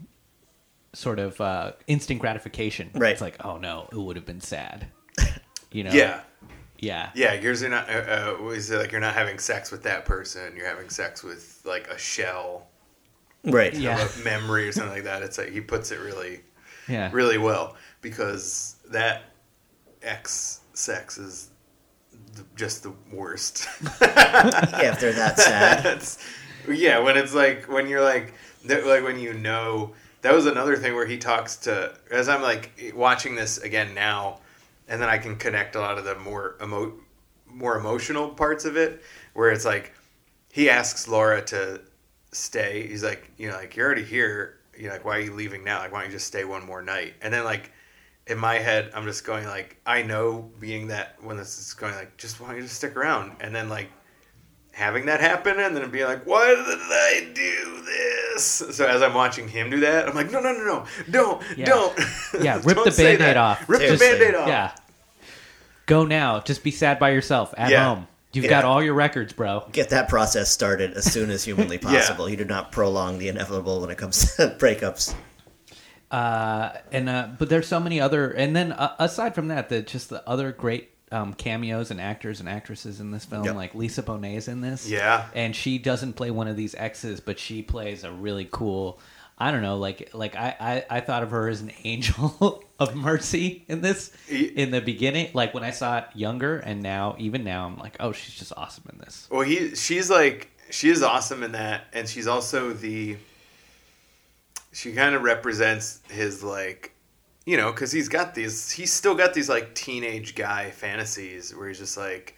sort of uh, instant gratification. Right. It's like, oh no, it would have been sad. You know. Yeah. Yeah. Yeah. Yours are not. Uh, uh, is it like you're not having sex with that person? You're having sex with like a shell. Right. You know, yeah. Like memory or something like that. It's like he puts it really, yeah, really well, because that ex sex is the, just the worst. Yeah, if they're that sad. That's, yeah, when it's like when you're like like when you know that was another thing where he talks to, as I'm like watching this again now, and then I can connect a lot of the more emo, more emotional parts of it, where it's like he asks Laura to stay. He's like, you know, like you're already here. You're like, why are you leaving now? Like, why don't you just stay one more night? And then like. In my head, I'm just going like, I know being that when this is going like, just want you to stick around. And then like having that happen and then being like, why did I do this? So as I'm watching him do that, I'm like, no, no, no, no, don't, yeah. don't. Yeah, rip don't the Band-Aid off. Rip Seriously. the Band-Aid off. Yeah. Go now. Just be sad by yourself at yeah. home. You've yeah. got all your records, bro. Get that process started as soon as humanly possible. yeah. You do not prolong the inevitable when it comes to breakups. Uh, and, uh, but there's so many other, and then uh, aside from that, the, just the other great, um, cameos and actors and actresses in this film, yep. like Lisa Bonet is in this. Yeah. And she doesn't play one of these exes, but she plays a really cool, I don't know, like, like I, I, I thought of her as an angel of mercy in this, in the beginning, like when I saw it younger and now, even now I'm like, oh, she's just awesome in this. Well, he, she's like, she is awesome in that. And she's also the... She kind of represents his, like, you know, because he's got these, he's still got these, like, teenage guy fantasies where he's just like,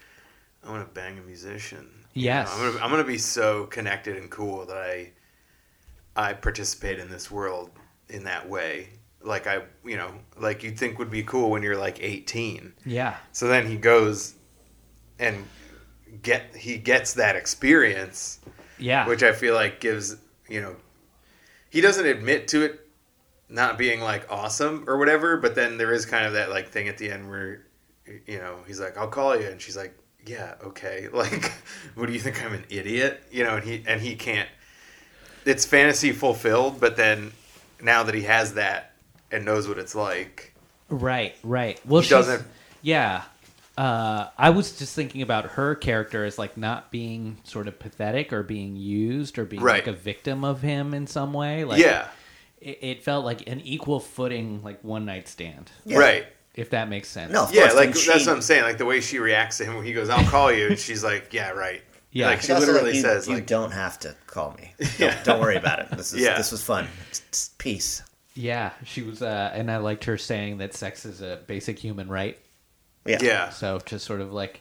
I want to bang a musician. Yes. You know, I'm gonna, I'm gonna be so connected and cool that I, I participate in this world in that way. Like, I, you know, like you'd think would be cool when you're, like, eighteen. Yeah. So then he goes and get, he gets that experience. Yeah. Which I feel like gives, you know, he doesn't admit to it not being, like, awesome or whatever, but then there is kind of that, like, thing at the end where, you know, he's like, I'll call you, and she's like, yeah, okay, like, what do you think, I'm an idiot? You know, and he and he can't, it's fantasy fulfilled, but then now that he has that and knows what it's like. Right, right. Well, she doesn't. Yeah. Uh, I was just thinking about her character as like not being sort of pathetic or being used or being right. like a victim of him in some way. Like, yeah, it, it felt like an equal footing, like one night stand. Yeah. Right, if that makes sense. No, yeah, course, like she... that's what I'm saying. Like the way she reacts to him when he goes, "I'll call you," and she's like, "Yeah, right." Yeah, like she literally like, you, says, "You like, don't have to call me. Yeah. Don't, don't worry about it. This is yeah. this was fun. It's peace." Yeah, she was, uh, and I liked her saying that sex is a basic human right. Yeah. yeah. So just sort of like,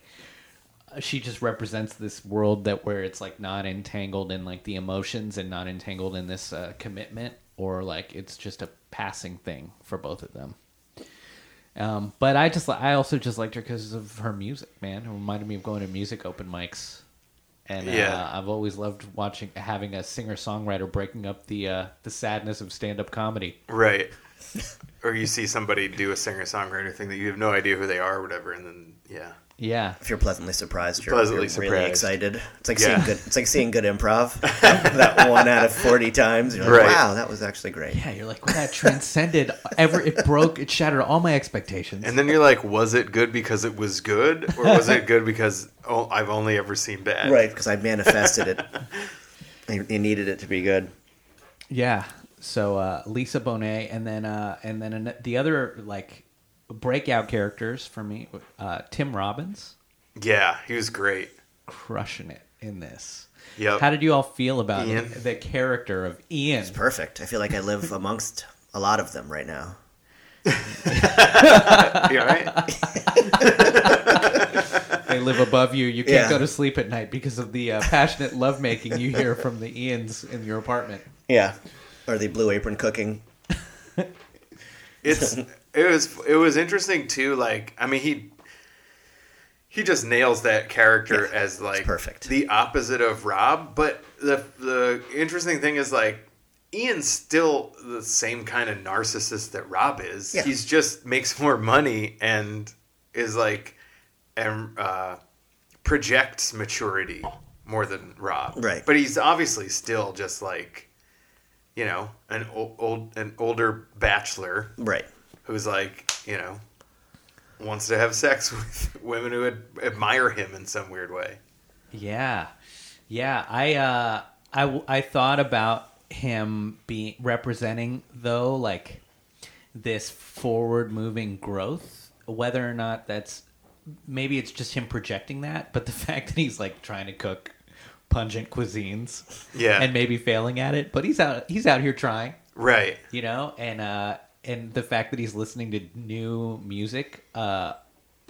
she just represents this world that where it's like not entangled in like the emotions and not entangled in this uh, commitment, or like it's just a passing thing for both of them. Um, but I just I also just liked her because of her music, man. It reminded me of going to music open mics, and yeah. uh, I've always loved watching having a singer songwriter breaking up the uh, the sadness of stand up comedy. Right. Or you see somebody do a singer-songwriter thing that you have no idea who they are or whatever, and then, yeah. Yeah. If you're pleasantly surprised, you're, pleasantly you're surprised. really excited. It's like, yeah. seeing good, it's like seeing good improv. That one out of forty times. You're like, right. wow, that was actually great. Yeah, you're like, well, that transcended. ever, it broke, it shattered all my expectations. And then you're like, was it good because it was good? Or was it good because oh, I've only ever seen bad? Right, because I manifested it. I, I needed it to be good. Yeah. So uh, Lisa Bonet, and then uh, and then an- the other like breakout characters for me, uh, Tim Robbins. Yeah, he was great, crushing it in this. Yep. How did you all feel about Ian. the character of Ian? He's perfect. I feel like I live amongst a lot of them right now. You all right? They live above you. You can't yeah. go to sleep at night because of the uh, passionate lovemaking you hear from the Ians in your apartment. Yeah. Or the Blue Apron cooking. It's it was it was interesting too. Like, I mean, he he just nails that character yeah, as like perfect. The opposite of Rob. But the the interesting thing is like Ian's still the same kind of narcissist that Rob is. Yeah. He's just makes more money and is like and uh, projects maturity more than Rob. Right. But he's obviously still just like, you know, an old, old an older bachelor. Right. Who's like, you know, wants to have sex with women who ad- admire him in some weird way. Yeah. Yeah. I, uh, I, I thought about him being representing though, like this forward moving growth, whether or not that's, maybe it's just him projecting that, but the fact that he's like trying to cook pungent cuisines yeah. and maybe failing at it, but he's out, he's out here trying. Right. You know? And, uh, and the fact that he's listening to new music, uh,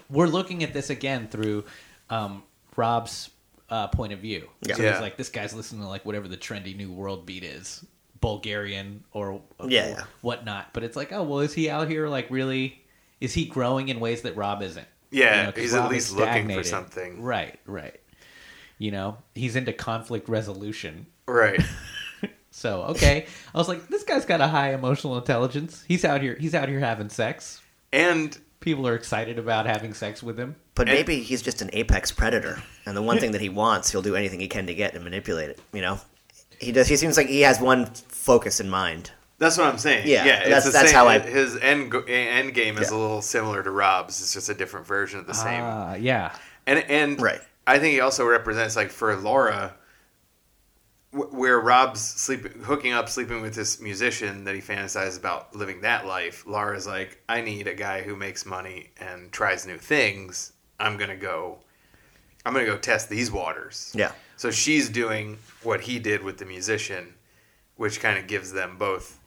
we're looking at this again through um, Rob's uh, point of view. Yeah. So yeah. He's like, this guy's listening to like whatever the trendy new world beat is, Bulgarian or, or yeah. whatnot. But it's like, oh, well, is he out here like really, is he growing in ways that Rob isn't? Yeah, you know, he's Rob at least looking for something. Right, right. You know, he's into conflict resolution. Right. So, okay. I was like, this guy's got a high emotional intelligence. He's out here he's out here having sex. And people are excited about having sex with him. But and, maybe he's just an apex predator. And the one thing that he wants, he'll do anything he can to get and manipulate it, you know? He does he seems like he has one focus in mind. That's what I'm saying. Yeah. yeah that's it's the that's same. how I his end end game is yeah. a little similar to Rob's. It's just a different version of the same. Ah, uh, yeah. And and right. I think he also represents like for Laura where Rob's sleeping, hooking up, sleeping with this musician that he fantasizes about living that life, Laura's like, I need a guy who makes money and tries new things. I'm gonna go, I'm gonna go test these waters. Yeah. So she's doing what he did with the musician, which kind of gives them both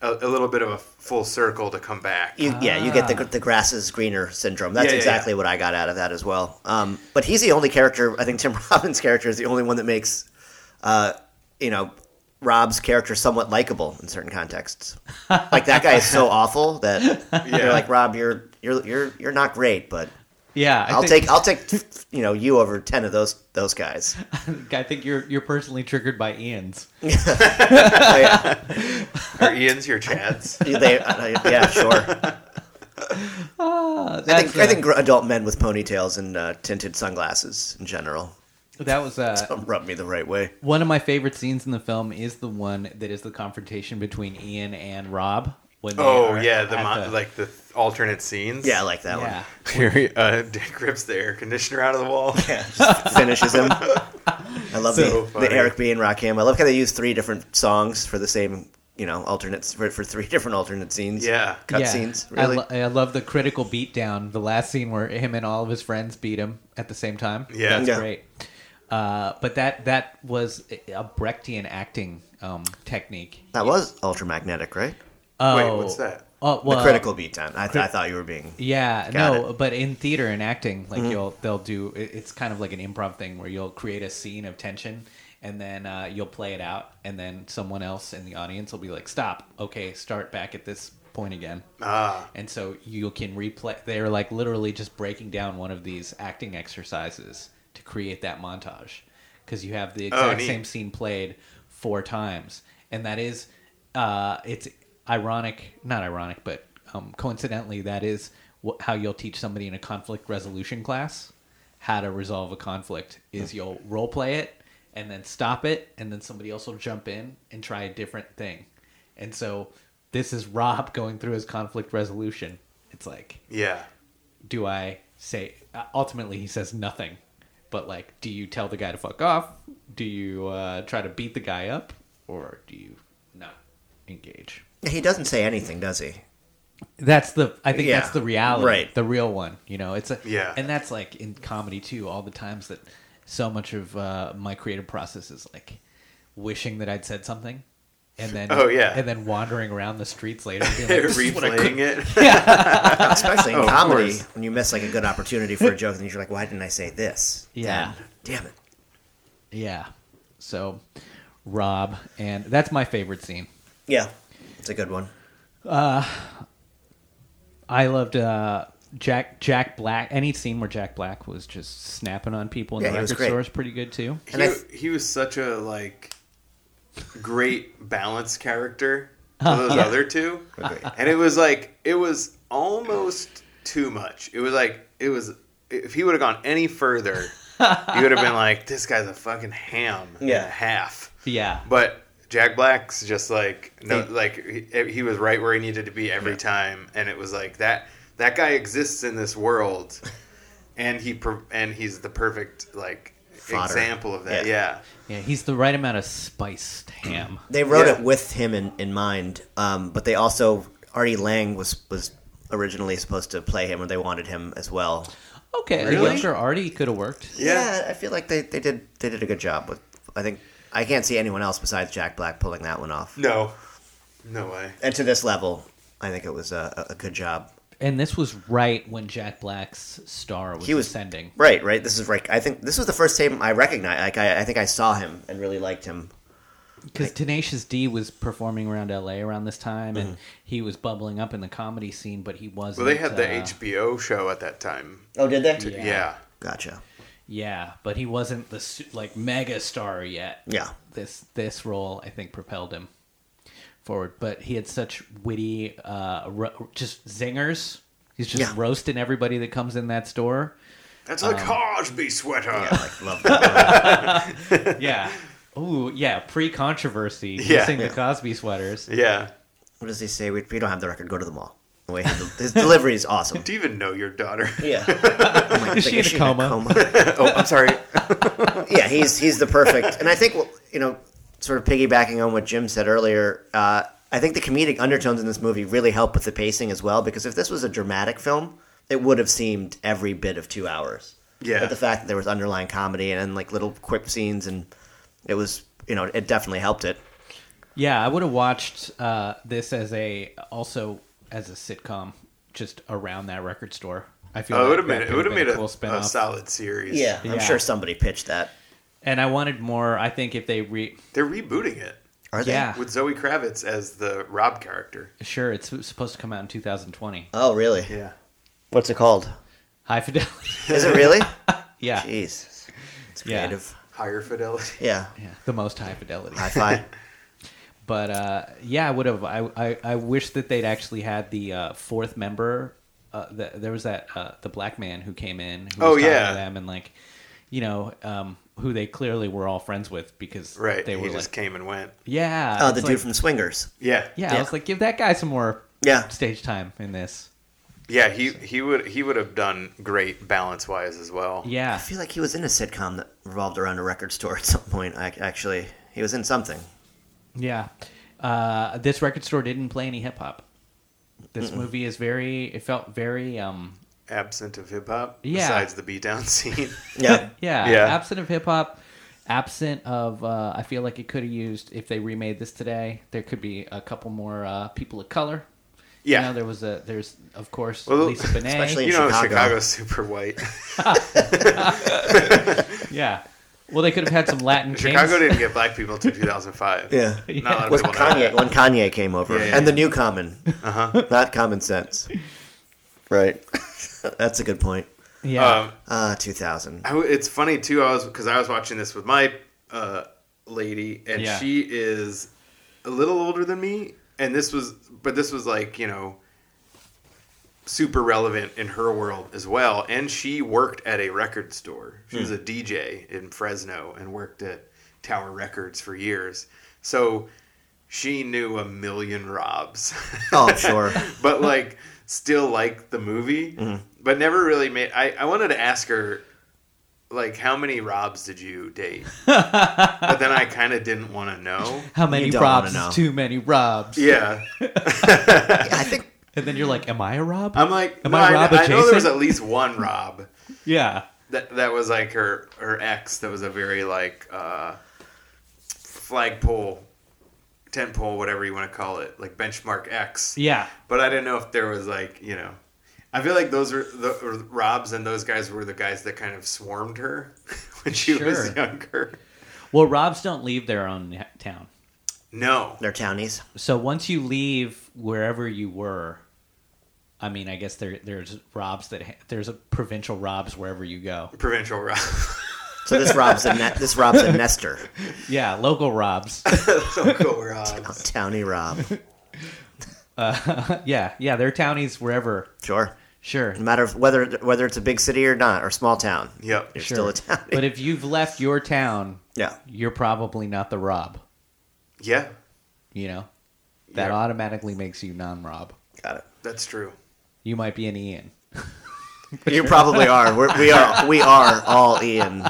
a, a little bit of a full circle to come back. You, yeah, you get the the grass is greener syndrome. That's yeah, yeah, exactly yeah. what I got out of that as well. Um, but he's the only character. I think Tim Robbins' character is the only one that makes. Uh, you know, Rob's character somewhat likable in certain contexts. Like that guy is so awful that yeah. you're like, Rob, you're you're you're you're not great, but yeah, I I'll think... take I'll take you know you over ten of those those guys. I think you're you're personally triggered by Ian's. oh, yeah. Are Ian's your Chads? they, uh, yeah, sure. Oh, that's I think a... I think adult men with ponytails and uh, tinted sunglasses in general. That was uh, don't rub me the right way. One of my favorite scenes in the film is the one that is the confrontation between Ian and Rob. When they oh yeah, the, mon- the like the alternate scenes. Yeah, I like that yeah. one. Where uh, Dick rips the air conditioner out of the wall. Yeah, just finishes him. I love so the, the Eric B and Rakim. I love how they use three different songs for the same, you know, alternates for, for three different alternate scenes. Yeah, cut yeah. scenes. Really, I, lo- I love the critical beat down. The last scene where him and all of his friends beat him at the same time. Yeah, that's yeah. great. Uh, but that, that was a Brechtian acting um, technique. That was ultramagnetic, right? Oh, wait, what's that? Oh, well, the critical beatdown. I, th- crit- I thought you were being yeah. Got no, it. But in theater and acting, like mm-hmm. you'll they'll do. It's kind of like an improv thing where you'll create a scene of tension, and then uh, you'll play it out, and then someone else in the audience will be like, "Stop. Okay, start back at this point again." Ah. And so you can replay. They're like literally just breaking down one of these acting exercises to create that montage, because you have the exact oh, same scene played four times, and that is uh it's ironic not ironic but um coincidentally that is wh- how you'll teach somebody in a conflict resolution class how to resolve a conflict is you'll role play it and then stop it, and then somebody else will jump in and try a different thing. And so this is Rob going through his conflict resolution. It's like, yeah, do I say uh, ultimately he says nothing. But, like, do you tell the guy to fuck off? Do you uh, try to beat the guy up? Or do you not engage? He doesn't say anything, does he? That's the, I think yeah. that's the reality. Right. The real one, you know? It's a, yeah. And that's, like, in comedy, too, all the times that so much of uh, my creative process is, like, wishing that I'd said something. And then, oh, yeah. and then wandering around the streets later, and being like, replaying it. Yeah. Especially in oh, comedy, when you miss like a good opportunity for a joke, and you're like, "Why didn't I say this?" Yeah, damn, damn it. Yeah. So, Rob, and that's my favorite scene. Yeah, it's a good one. Uh, I loved uh, Jack Jack Black. Any scene where Jack Black was just snapping on people in yeah, the record store is pretty good too. He, I, he was such a like great balance character to those yeah. other two, okay. and it was like it was almost too much. It was like it was if he would have gone any further, you would have been like, "This guy's a fucking ham yeah. and a half." Yeah, but. Jack Black's just like no, like he, he was right where he needed to be every yeah. time, and it was like that that guy exists in this world, and he and he's the perfect like Fodder. example of that. Yeah. yeah, yeah, he's the right amount of spiced ham. They wrote yeah. it with him in in mind, um, but they also Artie Lang was was originally supposed to play him, or they wanted him as well. Okay, really? I'm sure Artie could have worked. Yeah. yeah, I feel like they they did they did a good job with I think. I can't see anyone else besides Jack Black pulling that one off. No. No way. And to this level, I think it was a, a good job. And this was right when Jack Black's star was, he was ascending. Right, right. This is right. I think this was the first time I recognized. Like I, I think I saw him and really liked him. Because like, Tenacious D was performing around L A around this time, mm-hmm. and he was bubbling up in the comedy scene, but he wasn't. Well, they had the uh, H B O show at that time. Oh, did they? Yeah. yeah. Gotcha. Yeah, but he wasn't the like mega star yet. Yeah, this this role I think propelled him forward. But he had such witty, uh, ro- just zingers. He's just yeah. roasting everybody that comes in that store. That's um, a Cosby sweater. Yeah, like, love that. yeah. Ooh, yeah. Pre-controversy, using yeah, yeah. the Cosby sweaters. Yeah. What does he say? We, we don't have the record. Go to the mall. Wait, his delivery is awesome. Do you even know your daughter? Yeah. Oh is she, in, she in a coma? coma? Oh, I'm sorry. yeah, he's he's the perfect. And I think, you know, sort of piggybacking on what Jim said earlier, uh, I think the comedic undertones in this movie really help with the pacing as well, because if this was a dramatic film, it would have seemed every bit of two hours. Yeah. But the fact that there was underlying comedy and, and like little quick scenes, and it was, you know, it definitely helped it. Yeah, I would have watched uh, this as a also... as a sitcom, just around that record store. I feel oh, like it would have made, it would have made a, cool a, a solid series. Yeah, yeah, I'm sure somebody pitched that. And I wanted more, I think if they... Re- They're rebooting it. Are they? Yeah. With Zoe Kravitz as the Rob character. Sure, it's supposed to come out in two thousand twenty. Oh, really? Yeah. What's it called? High Fidelity. Is it really? yeah. Jeez. It's creative. Yeah. Higher Fidelity. Yeah. yeah. The most high fidelity. High five. But uh, yeah, I would have. I, I I wish that they'd actually had the uh, fourth member. Uh, the, there was that uh, the black man who came in. Who oh was yeah, to them and like, you know, um, who they clearly were all friends with because right. they were he like, just came and went. Yeah. Oh, the dude like, from Swingers. Yeah. yeah, yeah. I was like, give that guy some more yeah. stage time in this. Yeah, he, he would he would have done great balance wise as well. Yeah, I feel like he was in a sitcom that revolved around a record store at some point. I, actually, he was in something. Yeah. Uh, this record store didn't play any hip-hop. This Mm-mm. movie is very... It felt very... Um, absent of hip-hop? Yeah. Besides the beatdown scene? yeah. yeah. Yeah. Absent of hip-hop. Absent of... Uh, I feel like it could have used... If they remade this today, there could be a couple more uh, people of color. Yeah. You know, there was a... There's, of course, well, Lisa Bonet. Especially in you know, Chicago. Chicago's super white. yeah. Well, they could have had some Latin. Chicago didn't get black people until two thousand five. Yeah, not yeah. a lot of people Kanye, when Kanye came over, yeah, yeah, and yeah. the new Common, uh-huh. not Common Sense, right? That's a good point. Yeah, um, uh, two thousand. I, it's funny too. I was because I was watching this with my uh, lady, and yeah. she is a little older than me, and this was, but this was like you know, super relevant in her world as well. And she worked at a record store. She was a D J in Fresno and worked at Tower Records for years. So she knew a million Robs. Oh, sure. But like still liked the movie, mm-hmm. but never really made, I, I wanted to ask her like, how many Robs did you date? But then I kind of didn't want to know. How many Robs is too many Robs. Yeah. yeah I think, and then you're like, am I a Rob? I'm like, am no, I Rob I, adjacent? I know there was at least one Rob. yeah. That that was like her, her ex that was a very like uh, flagpole, tent pole, whatever you want to call it, like benchmark ex. Yeah. But I didn't know if there was like, you know, I feel like those were the were Robs and those guys were the guys that kind of swarmed her when she sure. was younger. Well, Robs don't leave their own town. No. They're townies. So once you leave wherever you were, I mean, I guess there there's Rob's that ha- there's a provincial Rob's wherever you go. Provincial Rob. So this Rob's a ne- this Rob's a nester. Yeah, local Rob's. Local Rob's. Townie Rob. Uh, yeah, yeah, they're townies wherever. Sure. Sure. No matter whether whether it's a big city or not, or small town. Yep. You're sure. still a townie. But if you've left your town, yeah. you're probably not the Rob. Yeah. You know? That yeah. automatically makes you non-Rob. Got it. That's true. You might be an Ian. You probably are. We're, we are. We are all Ian.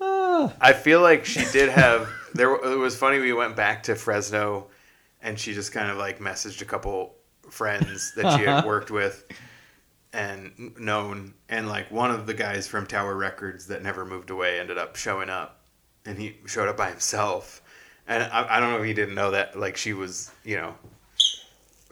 I feel like she did have. There it was funny. We went back to Fresno, and she just kind of like messaged a couple friends that she had worked with and known, and like one of the guys from Tower Records that never moved away ended up showing up, and he showed up by himself, and I, I don't know if he didn't know that like she was, you know.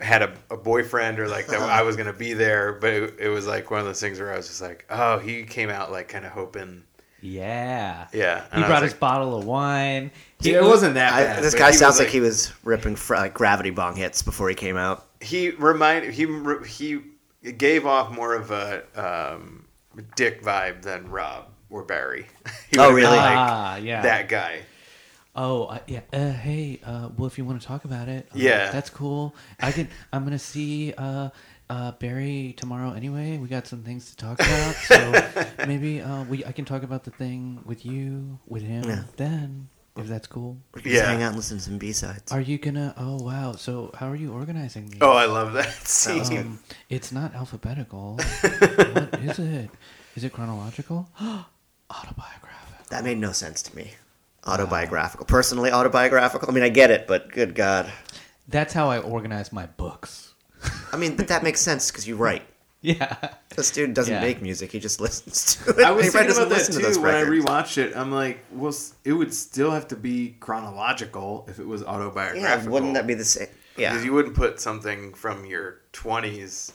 had a, a boyfriend or like that I was going to be there, but it, it was like one of those things where I was just like, oh, he came out like kind of hoping. Yeah. Yeah. He brought his like, bottle of wine. He, it wasn't that bad. I, this guy sounds like, like he was ripping fr- like gravity bong hits before he came out. He reminded, he, he gave off more of a um, dick vibe than Rob or Barry. He oh, really? Like ah, yeah. That guy. Oh uh, yeah, uh, hey. Uh, well, if you want to talk about it, uh, yeah, that's cool. I can. I'm gonna see uh, uh, Barry tomorrow anyway. We got some things to talk about, so maybe uh, we I can talk about the thing with you with him yeah. then, if that's cool. We can yeah. just hang out and listen to some B-sides. Are you gonna? Oh wow. So how are you organizing these? Oh, I love that scene. Um, it's not alphabetical. What is it? Is it chronological? Autobiographical. That made no sense to me. Autobiographical. Wow. Personally autobiographical. I mean, I get it, but good God. That's how I organize my books. I mean, but that makes sense because you write. Yeah. This dude doesn't yeah. make music. He just listens to it. I was he thinking about that, too, to when I rewatched it. I'm like, well, it would still have to be chronological if it was autobiographical. Yeah, wouldn't that be the same? Yeah. Because you wouldn't put something from your twenties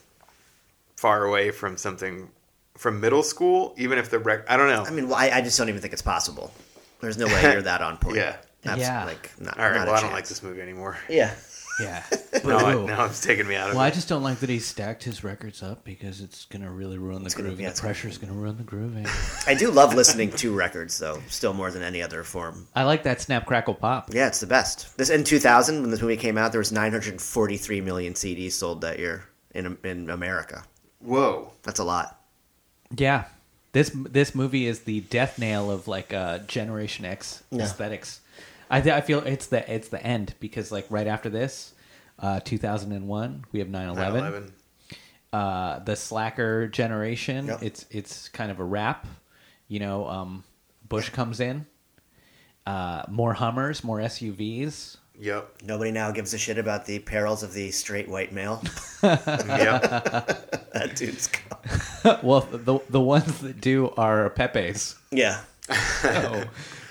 far away from something from middle school, even if the rec... I don't know. I mean, well, I, I just don't even think it's possible. There's no way you're that on point. Yeah. That's yeah. like not, all right, not well, I don't like this movie anymore. Yeah. Yeah. no, I, now it's taking me out of well, it. Well, I just don't like that he stacked his records up because it's going to really ruin the it's grooving. Gonna, yeah, the pressure's going to ruin the grooving. I do love listening to records, though, still more than any other form. I like that snap, crackle, pop. Yeah, it's the best. This in two thousand, when this movie came out, there was nine hundred forty-three million C Ds sold that year in in America. Whoa. That's a lot. Yeah. This this movie is the death nail of like uh, Generation X yeah. aesthetics. I th- I feel it's the it's the end because like right after this, uh, two thousand one we have nine eleven Uh, the slacker generation. Yep. It's it's kind of a wrap. You know, um, Bush comes in. Uh, more Hummers, more S U Vs. Yep. Nobody now gives a shit about the perils of the straight white male. Yep. That dude's gone. Well, the the ones that do are Pepe's. Yeah. so,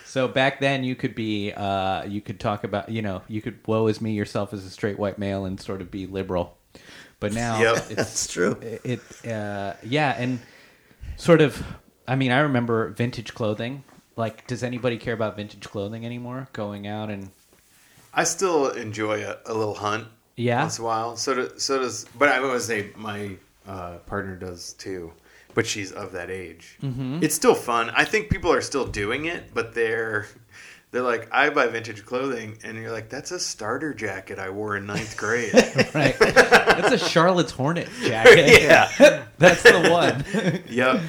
so back then you could be, uh, you could talk about, you know, you could woe is me yourself as a straight white male and sort of be liberal. But now yep. it's, that's true. It, it uh, yeah, and sort of, I mean, I remember vintage clothing. Like, does anybody care about vintage clothing anymore? Going out and... I still enjoy a, a little hunt yeah. once in a while. So, do, so does, but I would say my uh, partner does too, but she's of that age. Mm-hmm. It's still fun. I think people are still doing it, but they're, they're like, I buy vintage clothing, and you're like, that's a starter jacket I wore in ninth grade. Right. That's a Charlotte's Hornet jacket. Yeah. That's the one. Yep.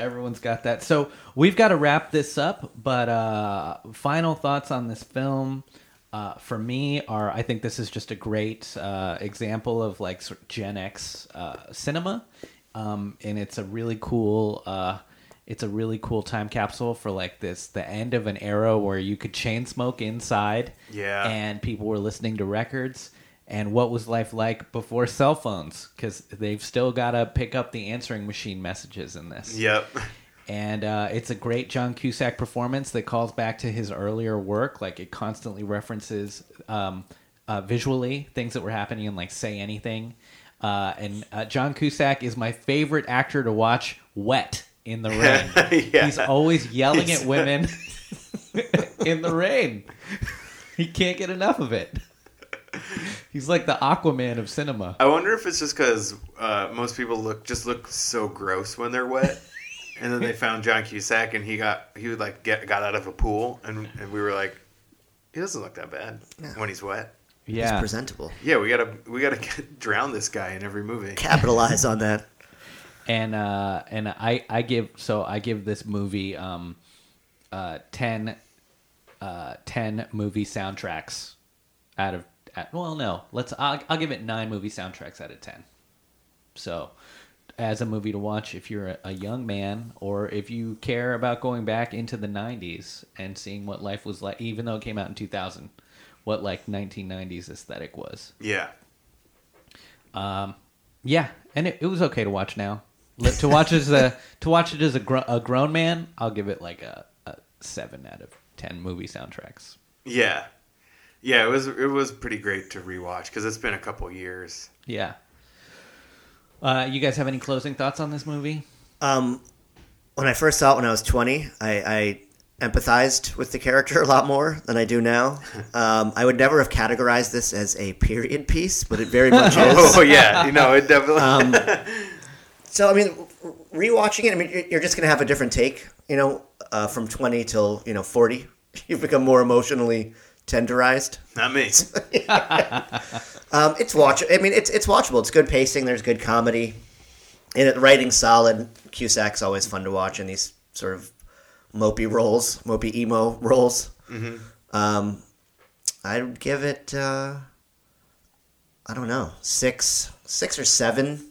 Everyone's got that. So we've got to wrap this up, but uh, final thoughts on this film. Uh, for me, are I think this is just a great uh, example of like sort of Gen X uh, cinema, um, and it's a really cool, uh, it's a really cool time capsule for like this the end of an era where you could chain smoke inside, yeah, and people were listening to records, and what was life like before cell phones? Because they've still got to pick up the answering machine messages in this. Yep. And uh, it's a great John Cusack performance that calls back to his earlier work. Like, it constantly references um, uh, visually things that were happening in, like, Say Anything. Uh, and uh, John Cusack is my favorite actor to watch wet in the rain. Yeah. He's always yelling He's... at women in the rain. He can't get enough of it. He's like the Aquaman of cinema. I wonder if it's just because uh, most people look just look so gross when they're wet. And then they found John Cusack, and he got he would like get got out of a pool, and, and we were like, he doesn't look that bad yeah. when he's wet. Yeah, he's presentable. Yeah, we gotta we gotta get, drown this guy in every movie. Capitalize on that. And uh, and I, I give so I give this movie um, uh, ten, uh, ten movie soundtracks out of at, well no let's I'll, I'll give it nine movie soundtracks out of ten. So. As a movie to watch if you're a, a young man or if you care about going back into the nineties and seeing what life was like, even though it came out in two thousand, what like nineteen nineties aesthetic was. Yeah. Um, yeah, and it, it was okay to watch now. To watch as a to watch it as a, gr- a grown man, I'll give it like a, a seven out of ten movie soundtracks. Yeah, yeah, it was it was pretty great to rewatch because it's been a couple years. Yeah. Uh, you guys have any closing thoughts on this movie? Um, when I first saw it when I was twenty, I, I empathized with the character a lot more than I do now. Um, I would never have categorized this as a period piece, but it very much is. Oh, yeah. You know, it definitely... um, so, I mean, rewatching it, I mean, you're just going to have a different take, you know, uh, from twenty till, you know, forty. You've become more emotionally tenderized. Not me. um, it's watch. I mean, it's it's watchable. It's good pacing. There's good comedy, and the writing's solid. Cusack's always fun to watch in these sort of mopey roles, mopey emo roles. Mm-hmm. Um, I'd give it. Uh, I don't know, six, six or seven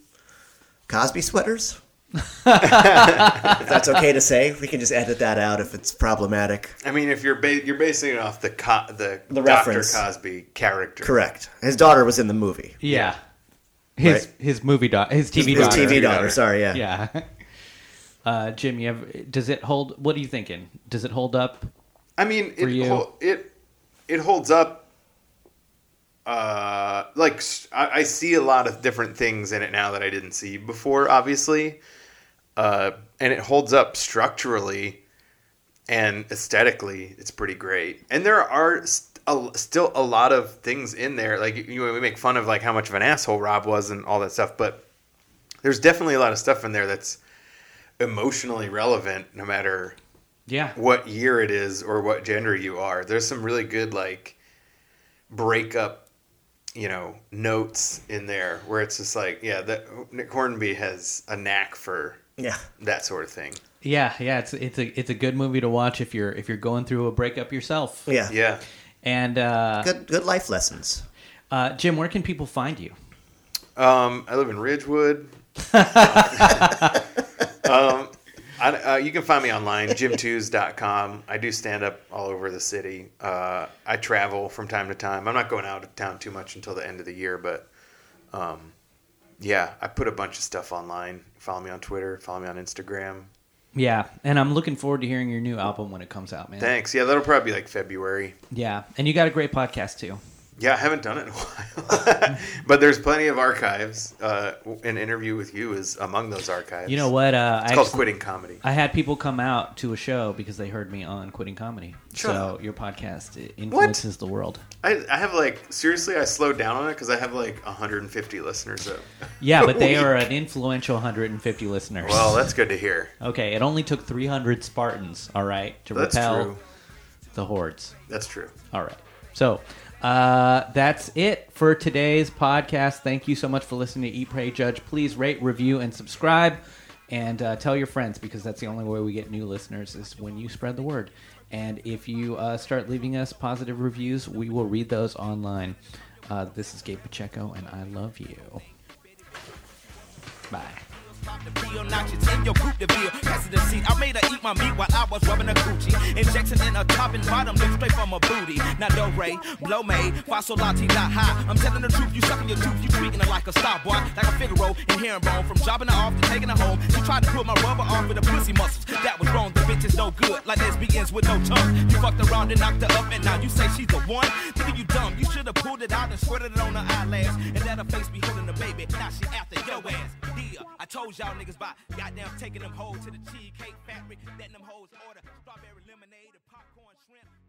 Cosby sweaters. If that's okay to say, we can just edit that out if it's problematic. I mean, if you're ba- you're basing it off the co- the, the Doctor Cosby character, correct? His daughter was in the movie. Yeah, his right? his movie daughter, do- his TV his, daughter, his TV daughter. daughter. Sorry, yeah, yeah. Uh, Jim, you have does it hold? What are you thinking? Does it hold up? I mean, for it you? Hol- it it holds up. Uh, like I, I see a lot of different things in it now that I didn't see before, obviously. Uh, and it holds up structurally and aesthetically. It's pretty great. And there are st- a, still a lot of things in there. Like you know, we make fun of like how much of an asshole Rob was and all that stuff. But there's definitely a lot of stuff in there that's emotionally relevant no matter yeah. what year it is or what gender you are. There's some really good like breakup, you know, notes in there where it's just like, yeah, that Nick Hornby has a knack for... Yeah, that sort of thing. Yeah, yeah, it's it's a it's a good movie to watch if you're if you're going through a breakup yourself. Yeah, yeah, and uh, good good life lessons. Uh, Jim, where can people find you? Um, I live in Ridgewood. um, I, uh, you can find me online, jim tews dot com. I do stand up all over the city. Uh, I travel from time to time. I'm not going out of town too much until the end of the year, but. Um, Yeah, I put a bunch of stuff online. Follow me on Twitter. Follow me on Instagram. Yeah, and I'm looking forward to hearing your new album when it comes out, man. Thanks. Yeah, that'll probably be like February. Yeah, and you got a great podcast too. Yeah, I haven't done it in a while. But there's plenty of archives. Uh, an interview with you is among those archives. You know what? Uh, it's I called actually, Quitting Comedy. I had people come out to a show because they heard me on Quitting Comedy. Sure. So your podcast it influences what? the world. I, I have like, seriously, I slowed down on it because I have like one hundred fifty listeners. Yeah, but they are an influential one hundred fifty listeners. Well, that's good to hear. Okay, it only took three hundred Spartans, all right, to that's repel true. the hordes. That's true. All right. So... Uh, that's it for today's podcast. Thank you so much for listening to Eat, Pray, Judge. Please rate, review, and subscribe, and uh, tell your friends because that's the only way we get new listeners is when you spread the word. And if you uh, start leaving us positive reviews, we will read those online. Uh, this is Gabe Pacheco, and I love you. Bye. I made her eat my meat while I was rubbing a coochie. Injection in her top and bottom, lift straight from her booty. Now do ray, blow made, fasolati, not high. I'm telling the truth, you sucking your tooth, you treating her like a star boy, like a Figaro and herringbone. From dropping her off to taking her home, she tried to pull my rubber off with her pussy muscles. That was wrong, the bitch is no good, like lesbians with no tongue. You fucked around and knocked her up, and now you say she's the one. Nigga, you dumb, you should have pulled it out and squirted it on her eyelash, and let her face be holding the baby. Now she after your ass. Dear, I told y'all niggas by goddamn taking them hoes to the cheesecake factory, letting them hoes order strawberry lemonade and popcorn shrimp.